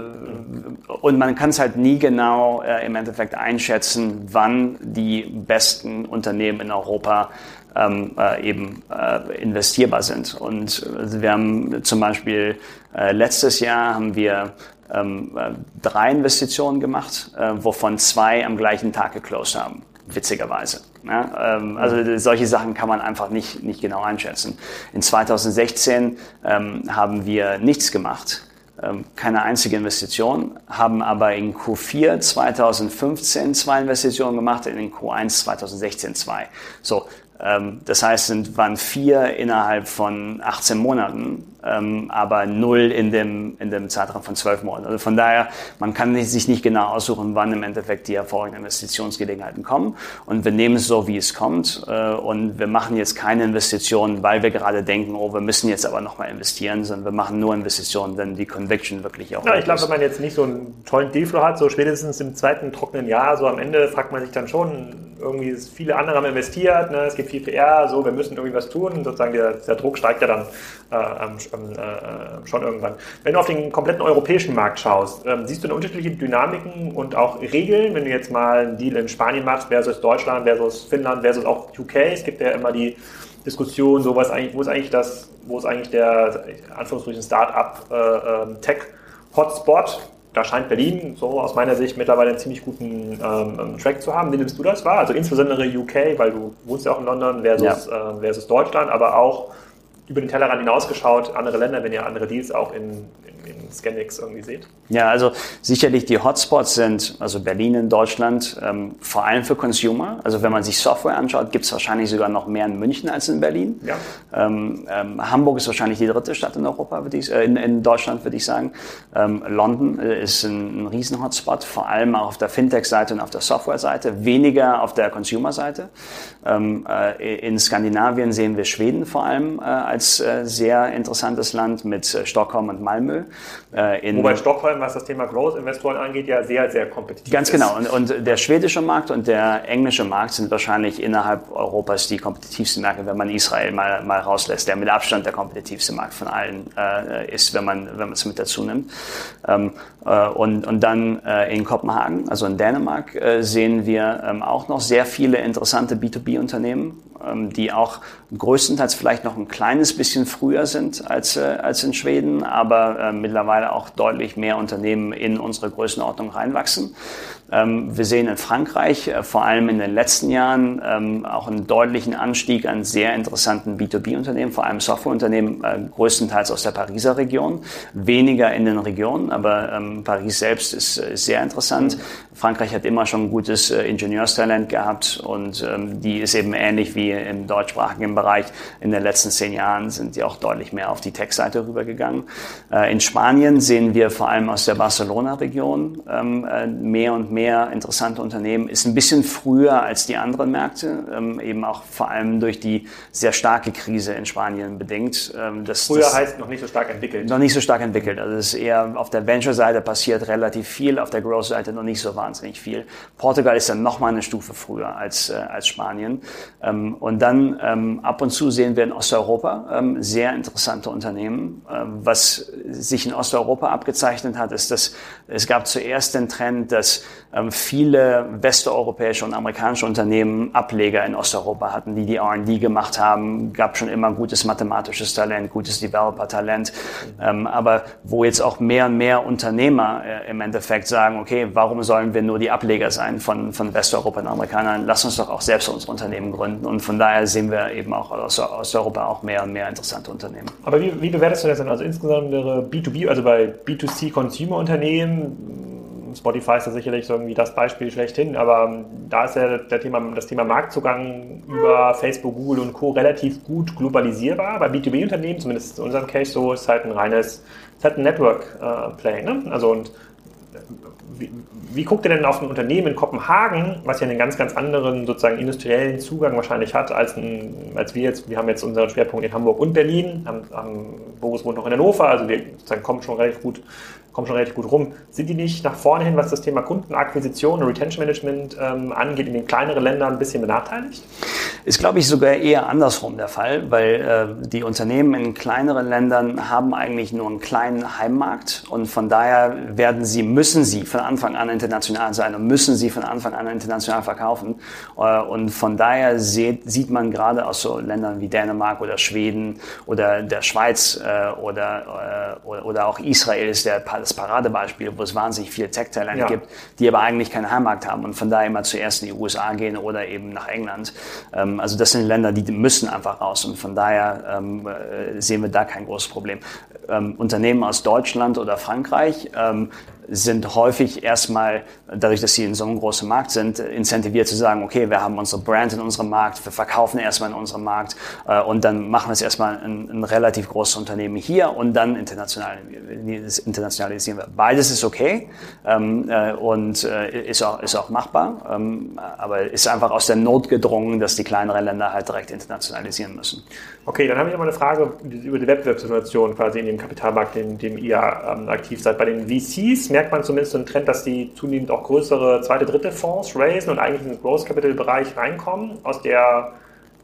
und man kann es halt nie genau äh, im Endeffekt einschätzen, wann die besten Unternehmen in Europa ähm, äh, eben äh, investierbar sind. Und also wir haben zum Beispiel äh, letztes Jahr haben wir ähm, äh, drei Investitionen gemacht, äh, wovon zwei am gleichen Tag geclosed haben. Witzigerweise. Ja, ähm, also solche Sachen kann man einfach nicht, nicht genau einschätzen. In zwanzig sechzehn ähm, haben wir nichts gemacht, ähm, keine einzige Investition, haben aber in Q vier zwanzig fünfzehn zwei Investitionen gemacht, in Q eins zwanzig sechzehn zwei. So, ähm, das heißt, es waren vier innerhalb von achtzehn Monaten, ähm, aber null in dem, in dem Zeitraum von zwölf Monaten. Also von daher, man kann sich nicht genau aussuchen, wann im Endeffekt die hervorragenden Investitionsgelegenheiten kommen, und wir nehmen es so, wie es kommt, äh, und wir machen jetzt keine Investitionen, weil wir gerade denken, oh, wir müssen jetzt aber nochmal investieren, sondern wir machen nur Investitionen, wenn die Conviction wirklich auch ja, ich glaube, wenn man jetzt nicht so einen tollen Dealflow hat, so spätestens im zweiten trockenen Jahr, so am Ende fragt man sich dann schon, irgendwie viele andere haben investiert, ne? Es gibt viel P R, so, wir müssen irgendwie was tun, sozusagen der, der Druck steigt ja dann äh, am Äh, schon irgendwann. Wenn du auf den kompletten europäischen Markt schaust, ähm, siehst du unterschiedliche Dynamiken und auch Regeln, wenn du jetzt mal einen Deal in Spanien machst versus Deutschland versus Finnland versus auch U K. Es gibt ja immer die Diskussion, so was eigentlich, wo ist eigentlich das, wo ist eigentlich der Anführungsstrichen Start-up äh, äh, Tech Hotspot? da scheint Berlin so aus meiner Sicht mittlerweile einen ziemlich guten ähm, Track zu haben. Wie nimmst du das wahr? Also insbesondere U K, weil du wohnst ja auch in London versus, ja. äh, versus Deutschland, aber auch über den Tellerrand hinausgeschaut, andere Länder, wenn ihr andere Deals auch in, in, in Scandix irgendwie seht? Ja, also sicherlich die Hotspots sind, also Berlin in Deutschland, ähm, vor allem für Consumer. Also wenn man sich Software anschaut, gibt es wahrscheinlich sogar noch mehr in München als in Berlin. Ja. Ähm, ähm, Hamburg ist wahrscheinlich die dritte Stadt in Europa, würde ich, äh, in, in Deutschland, würde ich sagen. Ähm, London ist ein, ein Riesen-Hotspot, vor allem auch auf der Fintech-Seite und auf der Software-Seite, weniger auf der Consumer-Seite. Ähm, äh, in Skandinavien sehen wir Schweden vor allem äh, als Als sehr interessantes Land mit Stockholm und Malmö. In Wobei Stockholm, was das Thema Growth-Investoren angeht, ja sehr, sehr kompetitiv ganz ist. Ganz genau. Und, und der schwedische Markt und der englische Markt sind wahrscheinlich innerhalb Europas die kompetitivsten Märkte, wenn man Israel mal, mal rauslässt, der mit Abstand der kompetitivste Markt von allen äh, ist, wenn man wenn man es mit dazu nimmt. Ähm, äh, und, und dann äh, in Kopenhagen, also in Dänemark, äh, sehen wir ähm, auch noch sehr viele interessante B zwei B Unternehmen, ähm, die auch größtenteils vielleicht noch ein kleines bisschen früher sind als, äh, als in Schweden, aber äh, mittlerweile auch deutlich mehr Unternehmen in unsere Größenordnung reinwachsen. Ähm, wir sehen in Frankreich äh, vor allem in den letzten Jahren ähm, auch einen deutlichen Anstieg an sehr interessanten B zwei B Unternehmen, vor allem Softwareunternehmen, äh, größtenteils aus der Pariser Region, weniger in den Regionen, aber ähm, Paris selbst ist, ist sehr interessant. Mhm. Frankreich hat immer schon gutes äh, Ingenieurstalent gehabt und ähm, die ist eben ähnlich wie im deutschsprachigen Bereich in den letzten zehn Jahren sind die auch deutlich mehr auf die Tech-Seite rübergegangen. In Spanien sehen wir vor allem aus der Barcelona-Region mehr und mehr interessante Unternehmen. Ist ein bisschen früher als die anderen Märkte, eben auch vor allem durch die sehr starke Krise in Spanien bedingt. Das, früher das heißt noch nicht so stark entwickelt. Noch nicht so stark entwickelt. Also es ist eher auf der Venture-Seite passiert relativ viel, auf der Growth-Seite noch nicht so wahnsinnig viel. Portugal ist dann nochmal eine Stufe früher als, als Spanien. Und dann ab und zu sehen wir in Osteuropa sehr interessante Unternehmen. Was sich in Osteuropa abgezeichnet hat, ist, dass es gab zuerst den Trend, dass viele westeuropäische und amerikanische Unternehmen Ableger in Osteuropa hatten, die die R und D gemacht haben. Gab schon immer gutes mathematisches Talent, gutes Developer-Talent. Aber wo jetzt auch mehr und mehr Unternehmer im Endeffekt sagen, okay, warum sollen wir nur die Ableger sein von, von Westeuropa und Amerikanern? Lass uns doch auch selbst unsere Unternehmen gründen. Und von daher sehen wir eben auch aus Osteuropa auch mehr und mehr interessante Unternehmen. Aber wie, wie bewertest du das denn? Also insgesamt B zwei B, also bei B zwei C-Consumer-Unternehmen, Spotify ist ja sicherlich irgendwie das Beispiel schlechthin, aber da ist ja der Thema, das Thema Marktzugang über Facebook, Google und Co. relativ gut globalisierbar. Bei B zwei B Unternehmen, zumindest in unserem Case so, ist halt ein reines, ist halt ein Network-Play, ne? Also und Wie, wie guckt ihr denn auf ein Unternehmen in Kopenhagen, was ja einen ganz, ganz anderen sozusagen industriellen Zugang wahrscheinlich hat, als, ein, als wir jetzt, wir haben jetzt unseren Schwerpunkt in Hamburg und Berlin, am, am Boris wohnt noch in Hannover, also wir sozusagen kommen schon relativ gut, kommen schon relativ gut rum. Sind die nicht nach vorne hin, was das Thema Kundenakquisition und Retention Management ähm, angeht, in den kleineren Ländern ein bisschen benachteiligt? Ist, glaube ich, sogar eher andersrum der Fall, weil äh, die Unternehmen in kleineren Ländern haben eigentlich nur einen kleinen Heimmarkt und von daher werden sie, müssen sie von Anfang an international sein und müssen sie von Anfang an international verkaufen. Äh, und von daher sieht, sieht man gerade aus so Ländern wie Dänemark oder Schweden oder der Schweiz äh, oder, äh, oder auch Israel ist der das Paradebeispiel, wo es wahnsinnig viel Tech-Talent ja. gibt, die aber eigentlich keinen Heimmarkt haben und von daher immer zuerst in die U S A gehen oder eben nach England. Also das sind Länder, die müssen einfach raus und von daher sehen wir da kein großes Problem. Unternehmen aus Deutschland oder Frankreich sind häufig erstmal, dadurch, dass sie in so einem großen Markt sind, incentiviert zu sagen, okay, wir haben unsere Brand in unserem Markt, wir verkaufen erstmal in unserem Markt und dann machen wir es erstmal ein, ein relativ großes Unternehmen hier und dann international, internationalisieren wir. Beides ist okay ähm, äh, und äh, ist, auch, ist auch machbar, ähm, aber ist einfach aus der Not gedrungen, dass die kleineren Länder halt direkt internationalisieren müssen. Okay, dann habe ich nochmal eine Frage über die Wettbewerbssituation quasi in dem Kapitalmarkt, in dem ihr ähm, aktiv seid. Bei den V Cs merkt man zumindest so einen Trend, dass die zunehmend auch größere zweite, dritte Fonds raisen und eigentlich in den Growth Capital Bereich reinkommen. Aus der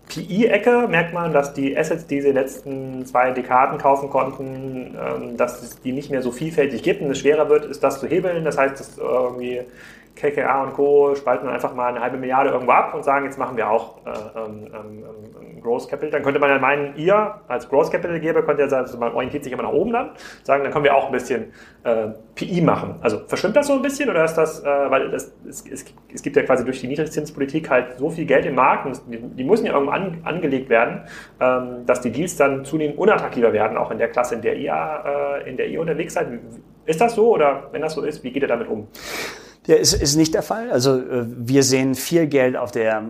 P E-Ecke merkt man, dass die Assets, die sie in den letzten zwei Dekaden kaufen konnten, dass es die nicht mehr so vielfältig gibt und es schwerer wird, ist das zu hebeln. Das heißt, dass irgendwie K K A und Co. spalten dann einfach mal eine halbe Milliarde irgendwo ab und sagen, jetzt machen wir auch äh, ähm, ähm, Growth Capital. Dann könnte man ja meinen, ihr als Growth Capitalgeber könnt ja sagen, also man orientiert sich immer nach oben dann, sagen, dann können wir auch ein bisschen äh, P I machen. Also verschwimmt das so ein bisschen oder ist das, äh, weil das, es, es, es gibt ja quasi durch die Niedrigzinspolitik halt so viel Geld im Markt und die, die müssen ja irgendwo an, angelegt werden, ähm, dass die Deals dann zunehmend unattraktiver werden, auch in der Klasse, in der ihr, äh, in der ihr unterwegs seid. Ist das so oder wenn das so ist, wie geht ihr damit um? Ja, ist, ist nicht der Fall. Also wir sehen viel Geld auf der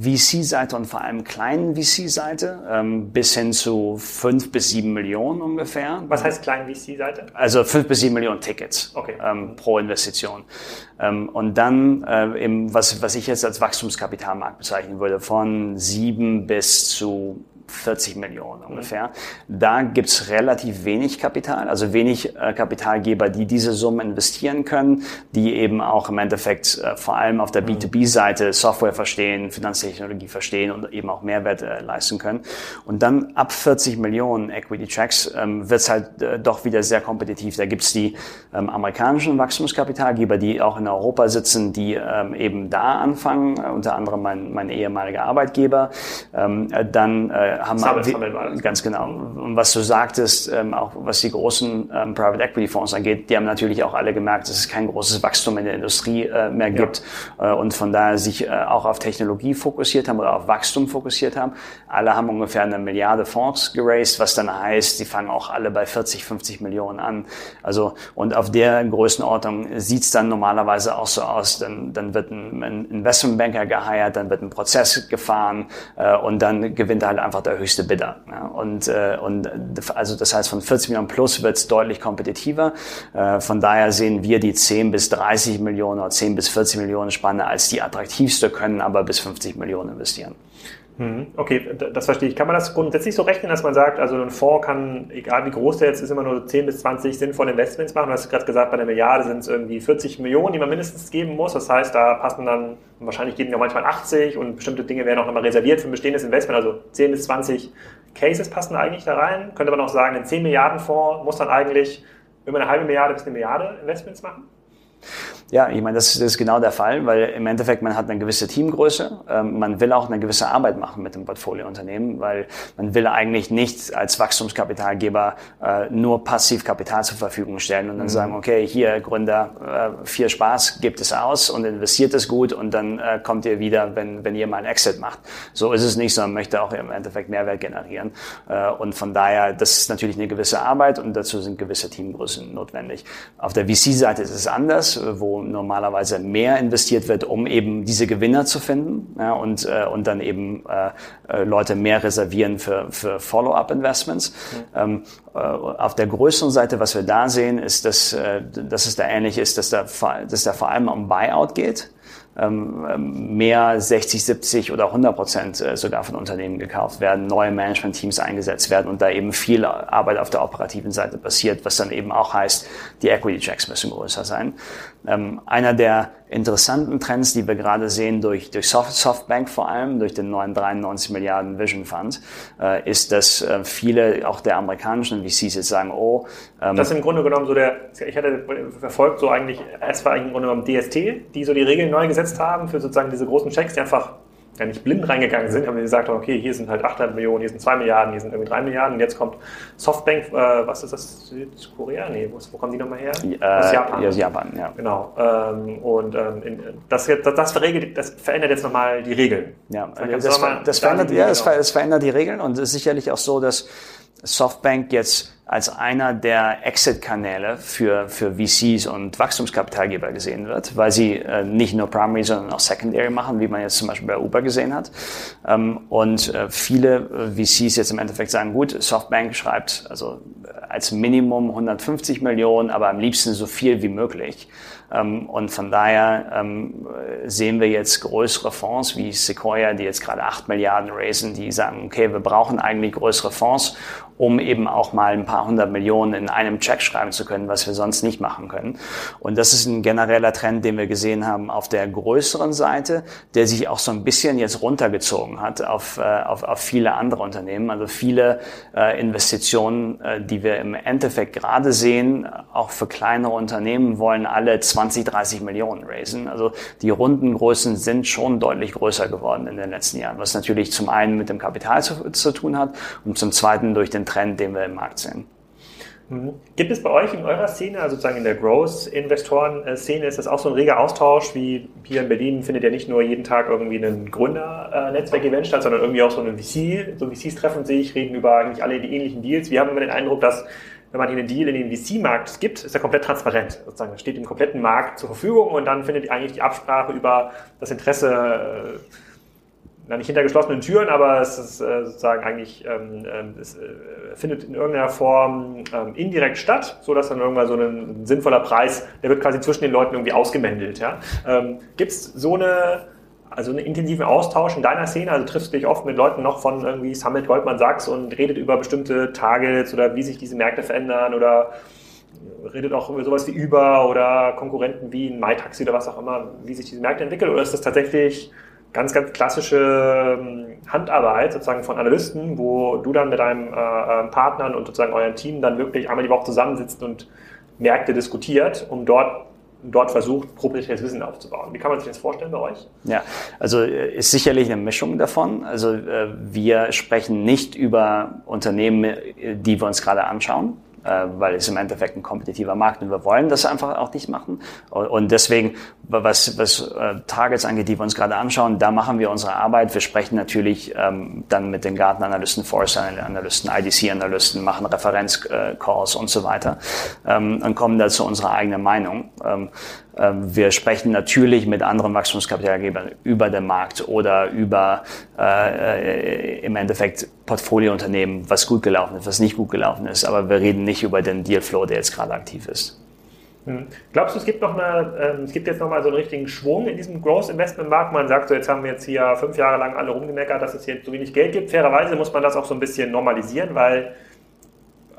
V C-Seite und vor allem kleinen V C-Seite ähm, bis hin zu fünf bis sieben Millionen ungefähr. Was heißt kleinen V C-Seite? Also fünf bis sieben Millionen Tickets okay. ähm, pro Investition. Ähm, und dann äh, eben, was, was ich jetzt als Wachstumskapitalmarkt bezeichnen würde, von sieben bis zu vierzig Millionen ungefähr. Mhm. Da gibt's relativ wenig Kapital, also wenig äh, Kapitalgeber, die diese Summen investieren können, die eben auch im Endeffekt äh, vor allem auf der B zwei B-Seite Software verstehen, Finanztechnologie verstehen und eben auch Mehrwert äh, leisten können. Und dann ab vierzig Millionen Equity-Checks ähm, wird's halt äh, doch wieder sehr kompetitiv. Da gibt's die ähm, amerikanischen Wachstumskapitalgeber, die auch in Europa sitzen, die ähm, eben da anfangen, äh, unter anderem mein, mein ehemaliger Arbeitgeber. Ähm, äh, dann äh, Haben Summit, wir, Summit war das. Ganz genau. Und was du sagtest, ähm, auch was die großen ähm, Private Equity Fonds angeht, die haben natürlich auch alle gemerkt, dass es kein großes Wachstum in der Industrie äh, mehr gibt ja. äh, und von daher sich äh, auch auf Technologie fokussiert haben oder auf Wachstum fokussiert haben. Alle haben ungefähr eine Milliarde Fonds geraced, was dann heißt, die fangen auch alle bei vierzig, fünfzig Millionen an. Also und auf der Größenordnung sieht's dann normalerweise auch so aus, dann, dann wird ein, ein Investmentbanker geheiert, dann wird ein Prozess gefahren äh, und dann gewinnt halt einfach der höchste Bidder. Ja, und, äh, und also das heißt, von vierzig Millionen plus wird es deutlich kompetitiver. Äh, von daher sehen wir die zehn bis dreißig Millionen oder zehn bis vierzig Millionen Spanne als die attraktivste, können aber bis fünfzig Millionen investieren. Okay, das verstehe ich. Kann man das grundsätzlich so rechnen, dass man sagt, also ein Fonds kann, egal wie groß der jetzt ist, immer nur zehn bis zwanzig sinnvolle Investments machen? Du hast gerade gesagt, bei der Milliarde sind es irgendwie vierzig Millionen, die man mindestens geben muss. Das heißt, da passen dann, wahrscheinlich geben ja manchmal achtzig und bestimmte Dinge werden auch nochmal reserviert für ein bestehendes Investment. Also zehn bis zwanzig Cases passen eigentlich da rein. Könnte man auch sagen, ein zehn Milliarden Fonds muss dann eigentlich immer eine halbe Milliarde bis eine Milliarde Investments machen? Ja, ich meine, das, das ist genau der Fall, weil im Endeffekt man hat eine gewisse Teamgröße, ähm, man will auch eine gewisse Arbeit machen mit dem Portfoliounternehmen, weil man will eigentlich nicht als Wachstumskapitalgeber äh, nur passiv Kapital zur Verfügung stellen und dann mhm. sagen, okay, hier Gründer, äh, viel Spaß, gebt es aus und investiert es gut und dann äh, kommt ihr wieder, wenn wenn ihr mal einen Exit macht. So ist es nicht, sondern möchte auch im Endeffekt Mehrwert generieren äh, und von daher, das ist natürlich eine gewisse Arbeit und dazu sind gewisse Teamgrößen notwendig. Auf der V C-Seite ist es anders, wo normalerweise mehr investiert wird, um eben diese Gewinner zu finden, ja, und äh, und dann eben äh, Leute mehr reservieren für für Follow-up-Investments. Mhm. Ähm, äh, auf der größeren Seite, was wir da sehen, ist, dass äh, dass es da ähnlich ist, dass da dass da vor allem um Buyout geht. Ähm, mehr sechzig, siebzig oder hundert Prozent äh, sogar von Unternehmen gekauft werden, neue Management-Teams eingesetzt werden und da eben viel Arbeit auf der operativen Seite passiert, was dann eben auch heißt, die Equity-Checks müssen größer sein. Ähm, einer der interessanten Trends, die wir gerade sehen durch, durch Soft, SoftBank vor allem, durch den neuen dreiundneunzig Milliarden Vision Fund, äh, ist, dass äh, viele auch der amerikanischen V Cs jetzt sagen, oh... Ähm, das ist im Grunde genommen so der, ich hatte verfolgt so eigentlich, es war eigentlich im Grunde genommen D S T, die so die Regeln neu gesetzt haben für sozusagen diese großen Checks, die einfach ja nicht blind reingegangen sind, haben die gesagt, okay, hier sind halt achthundert Millionen, hier sind zwei Milliarden, hier sind irgendwie drei Milliarden und jetzt kommt SoftBank, äh, was ist das, Südkorea? Nee, wo, wo kommen die nochmal her? Äh, Aus Japan. Ja, Japan, ja. Genau. Ähm, und ähm, in, das, das, das, verregelt, das verändert jetzt nochmal die Regeln. Ja, das, das, mal, das, verändert, ja das, das verändert die Regeln und es ist sicherlich auch so, dass SoftBank jetzt als einer der Exit-Kanäle für für V Cs und Wachstumskapitalgeber gesehen wird, weil sie äh, nicht nur Primary, sondern auch Secondary machen, wie man jetzt zum Beispiel bei Uber gesehen hat. Ähm, und äh, viele V Cs jetzt im Endeffekt sagen, gut, SoftBank schreibt also als Minimum hundertfünfzig Millionen, aber am liebsten so viel wie möglich. Ähm, und von daher ähm, sehen wir jetzt größere Fonds wie Sequoia, die jetzt gerade acht Milliarden raisen, die sagen, okay, wir brauchen eigentlich größere Fonds, um eben auch mal ein paar hundert Millionen in einem Check schreiben zu können, was wir sonst nicht machen können. Und das ist ein genereller Trend, den wir gesehen haben auf der größeren Seite, der sich auch so ein bisschen jetzt runtergezogen hat auf, auf, auf viele andere Unternehmen. Also viele äh, Investitionen, äh, die wir im Endeffekt gerade sehen, auch für kleinere Unternehmen, wollen alle zwanzig, dreißig Millionen raisen. Also die Rundengrößen sind schon deutlich größer geworden in den letzten Jahren, was natürlich zum einen mit dem Kapital zu, zu tun hat und zum zweiten durch den Trend, den wir im Markt sehen. Gibt es bei euch in eurer Szene, also sozusagen in der Growth-Investoren-Szene, ist das auch so ein reger Austausch, wie hier in Berlin findet ja nicht nur jeden Tag irgendwie ein Gründer-Netzwerk-Event statt, sondern irgendwie auch so ein V C, so V Cs treffen sich, reden über eigentlich alle die ähnlichen Deals. Wir haben immer den Eindruck, dass wenn man hier einen Deal in den V C-Markt gibt, ist er komplett transparent, sozusagen. Das steht dem kompletten Markt zur Verfügung und dann findet eigentlich die Absprache über das Interesse na, nicht hinter geschlossenen Türen, aber es ist äh, sozusagen eigentlich, ähm, es äh, findet in irgendeiner Form ähm, indirekt statt, sodass dann irgendwann so ein, ein sinnvoller Preis, der wird quasi zwischen den Leuten irgendwie ausgemändelt. Ja? Ähm, gibt es so eine, also einen intensiven Austausch in deiner Szene? Also triffst du dich oft mit Leuten noch von irgendwie Summit Goldman Sachs und redet über bestimmte Targets oder wie sich diese Märkte verändern oder redet auch über sowas wie Uber oder Konkurrenten wie ein MyTaxi oder was auch immer, wie sich diese Märkte entwickeln? Oder ist das tatsächlich ganz, ganz klassische Handarbeit sozusagen von Analysten, wo du dann mit deinen äh, Partnern und sozusagen eurem Team dann wirklich einmal die Woche zusammensitzt und Märkte diskutiert, um dort dort versucht, proprietäres Wissen aufzubauen. Wie kann man sich das vorstellen bei euch? Ja, also ist sicherlich eine Mischung davon. Also wir sprechen nicht über Unternehmen, die wir uns gerade anschauen, weil es im Endeffekt ein kompetitiver Markt und wir wollen das einfach auch nicht machen. Und deswegen, was, was Targets angeht, die wir uns gerade anschauen, da machen wir unsere Arbeit. Wir sprechen natürlich ähm, dann mit den Gartner-Analysten, Forest-Analysten, I D C-Analysten, machen Referenz-Calls und so weiter ähm, und kommen da zu unserer eigenen Meinung. Ähm, Wir sprechen natürlich mit anderen Wachstumskapitalgebern über den Markt oder über äh, im Endeffekt Portfoliounternehmen, was gut gelaufen ist, was nicht gut gelaufen ist. Aber wir reden nicht über den Dealflow, der jetzt gerade aktiv ist. Hm. Glaubst du, es gibt noch eine, äh, es gibt jetzt nochmal so einen richtigen Schwung in diesem Growth-Investment-Markt? Man sagt so, jetzt haben wir jetzt hier fünf Jahre lang alle rumgemeckert, dass es jetzt so wenig Geld gibt. Fairerweise muss man das auch so ein bisschen normalisieren, weil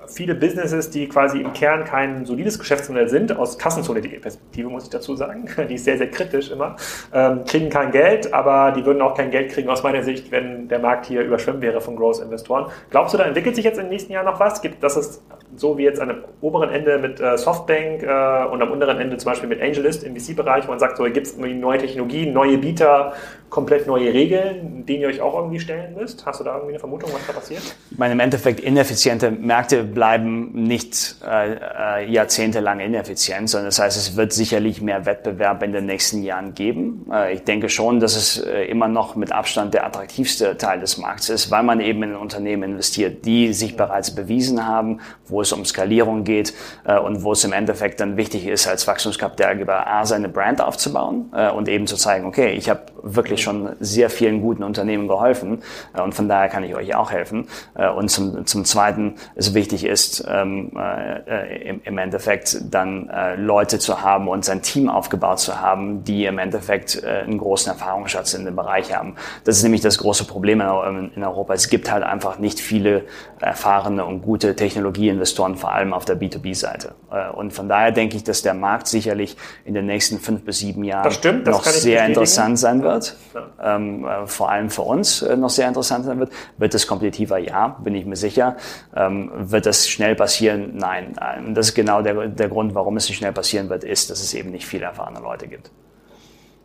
viele Businesses, die quasi im Kern kein solides Geschäftsmodell sind, aus Kassenzone.de Perspektive, muss ich dazu sagen, die ist sehr, sehr kritisch immer, ähm, kriegen kein Geld, aber die würden auch kein Geld kriegen, aus meiner Sicht, wenn der Markt hier überschwemmt wäre von Growth-Investoren. Glaubst du, da entwickelt sich jetzt im nächsten Jahr noch was? Gibt, dass es so wie jetzt an dem oberen Ende mit äh, SoftBank äh, und am unteren Ende zum Beispiel mit AngelList im V C-Bereich, wo man sagt, so gibt es neue Technologien, neue Bieter, komplett neue Regeln, denen ihr euch auch irgendwie stellen müsst? Hast du da irgendwie eine Vermutung, was da passiert? Ich meine, im Endeffekt ineffiziente Märkte bleiben nicht äh, jahrzehntelang ineffizient, sondern das heißt, es wird sicherlich mehr Wettbewerb in den nächsten Jahren geben. Äh, ich denke schon, dass es äh, immer noch mit Abstand der attraktivste Teil des Marktes ist, weil man eben in Unternehmen investiert, die sich bereits bewiesen haben, wo es um Skalierung geht äh, und wo es im Endeffekt dann wichtig ist, als Wachstumskapitalgeber A, seine Brand aufzubauen äh, und eben zu zeigen, okay, ich habe wirklich schon sehr vielen guten Unternehmen geholfen äh, und von daher kann ich euch auch helfen. Äh, und zum, zum Zweiten ist wichtig, ist, ähm, äh, im, im Endeffekt dann äh, Leute zu haben und sein Team aufgebaut zu haben, die im Endeffekt äh, einen großen Erfahrungsschatz in dem Bereich haben. Das ist nämlich das große Problem in, in Europa. Es gibt halt einfach nicht viele erfahrene und gute Technologieinvestoren, vor allem auf der B zwei B-Seite. Äh, und von daher denke ich, dass der Markt sicherlich in den nächsten fünf bis sieben Jahren das stimmt, das noch sehr interessant sein wird. Ja. Ähm, äh, vor allem für uns äh, noch sehr interessant sein wird. Wird es kompetitiver? Ja, bin ich mir sicher. Ähm, wird das schnell passieren? Nein. Das ist genau der, der Grund, warum es nicht schnell passieren wird, ist, dass es eben nicht viele erfahrene Leute gibt.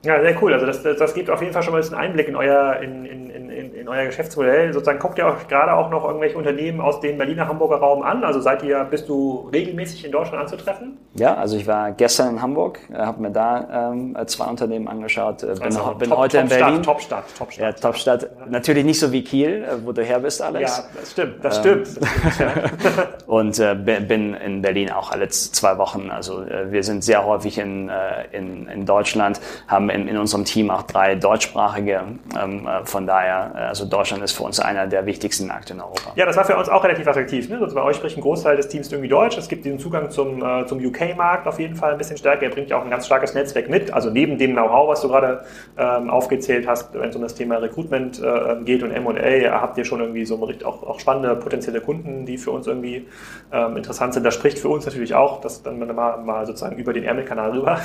Ja, sehr cool. Also das, das, das gibt auf jeden Fall schon mal einen Einblick in euer, in, in, in, in euer Geschäftsmodell. Sozusagen guckt ihr euch gerade auch noch irgendwelche Unternehmen aus dem Berliner Hamburger Raum an? Also seid ihr, bist du regelmäßig in Deutschland anzutreffen? Ja, also ich war gestern in Hamburg, habe mir da ähm, zwei Unternehmen angeschaut, bin, also, bin top, heute top in Stadt, Berlin. Topstadt, Topstadt. Ja, Topstadt. Ja. Natürlich nicht so wie Kiel, wo du her bist, Alex. Ja, das stimmt, das ähm, stimmt. Das stimmt. Und äh, bin in Berlin auch alle zwei Wochen. Also äh, wir sind sehr häufig in, äh, in, in Deutschland, haben in, in unserem Team auch drei deutschsprachige. Ähm, äh, von daher, also Deutschland ist für uns einer der wichtigsten Märkte in Europa. Ja, das war für uns auch relativ attraktiv. Ne? Also bei euch spricht ein Großteil des Teams irgendwie Deutsch. Es gibt diesen Zugang zum, äh, zum U K-Markt auf jeden Fall ein bisschen stärker. Er bringt ja auch ein ganz starkes Netzwerk mit. Also neben dem Know-how, was du gerade ähm, aufgezählt hast, wenn es um das Thema Recruitment äh, geht und M und A, habt ihr schon irgendwie so auch, auch spannende potenzielle Kunden, die für uns irgendwie ähm, interessant sind. Das spricht für uns natürlich auch, dass dann man mal, mal sozusagen über den Ärmelkanal rüber,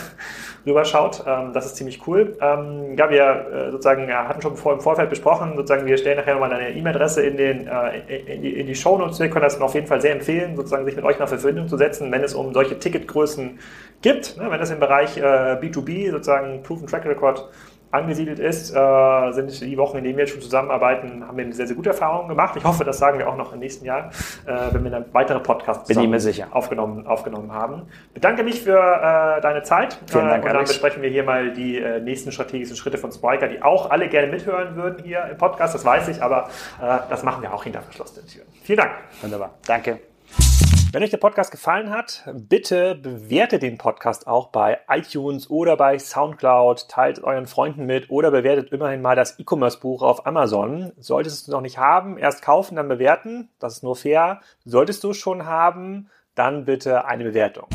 rüber schaut. Ähm, das ist ziemlich cool. Ähm, ja, wir äh, sozusagen ja, hatten schon vor, im Vorfeld besprochen, sozusagen wir stellen nachher nochmal deine E-Mail-Adresse in, den, äh, in die, in die Shownotes. Wir können das auf jeden Fall sehr empfehlen, sozusagen sich mit euch nach Verbindung zu setzen, wenn es um solche Ticketgrößen gibt. Ne? Wenn das im Bereich äh, B zwei B, sozusagen Proven Track Record, angesiedelt ist, äh, sind die Wochen, in denen wir jetzt schon zusammenarbeiten, haben wir eine sehr, sehr gute Erfahrung gemacht. Ich hoffe, das sagen wir auch noch im nächsten Jahr, äh, wenn wir dann weitere Podcasts aufgenommen, aufgenommen haben. Bedanke mich für äh, deine Zeit. Vielen Dank, äh, und dann besprechen wir hier mal die äh, nächsten strategischen Schritte von Spryker, die auch alle gerne mithören würden hier im Podcast, das weiß ich, aber äh, das machen wir auch hinter verschlossenen Türen. Vielen Dank. Wunderbar. Danke. Wenn euch der Podcast gefallen hat, bitte bewertet den Podcast auch bei iTunes oder bei Soundcloud, teilt euren Freunden mit oder bewertet immerhin mal das E-Commerce-Buch auf Amazon. Solltest du es noch nicht haben, erst kaufen, dann bewerten, das ist nur fair. Solltest du es schon haben, dann bitte eine Bewertung.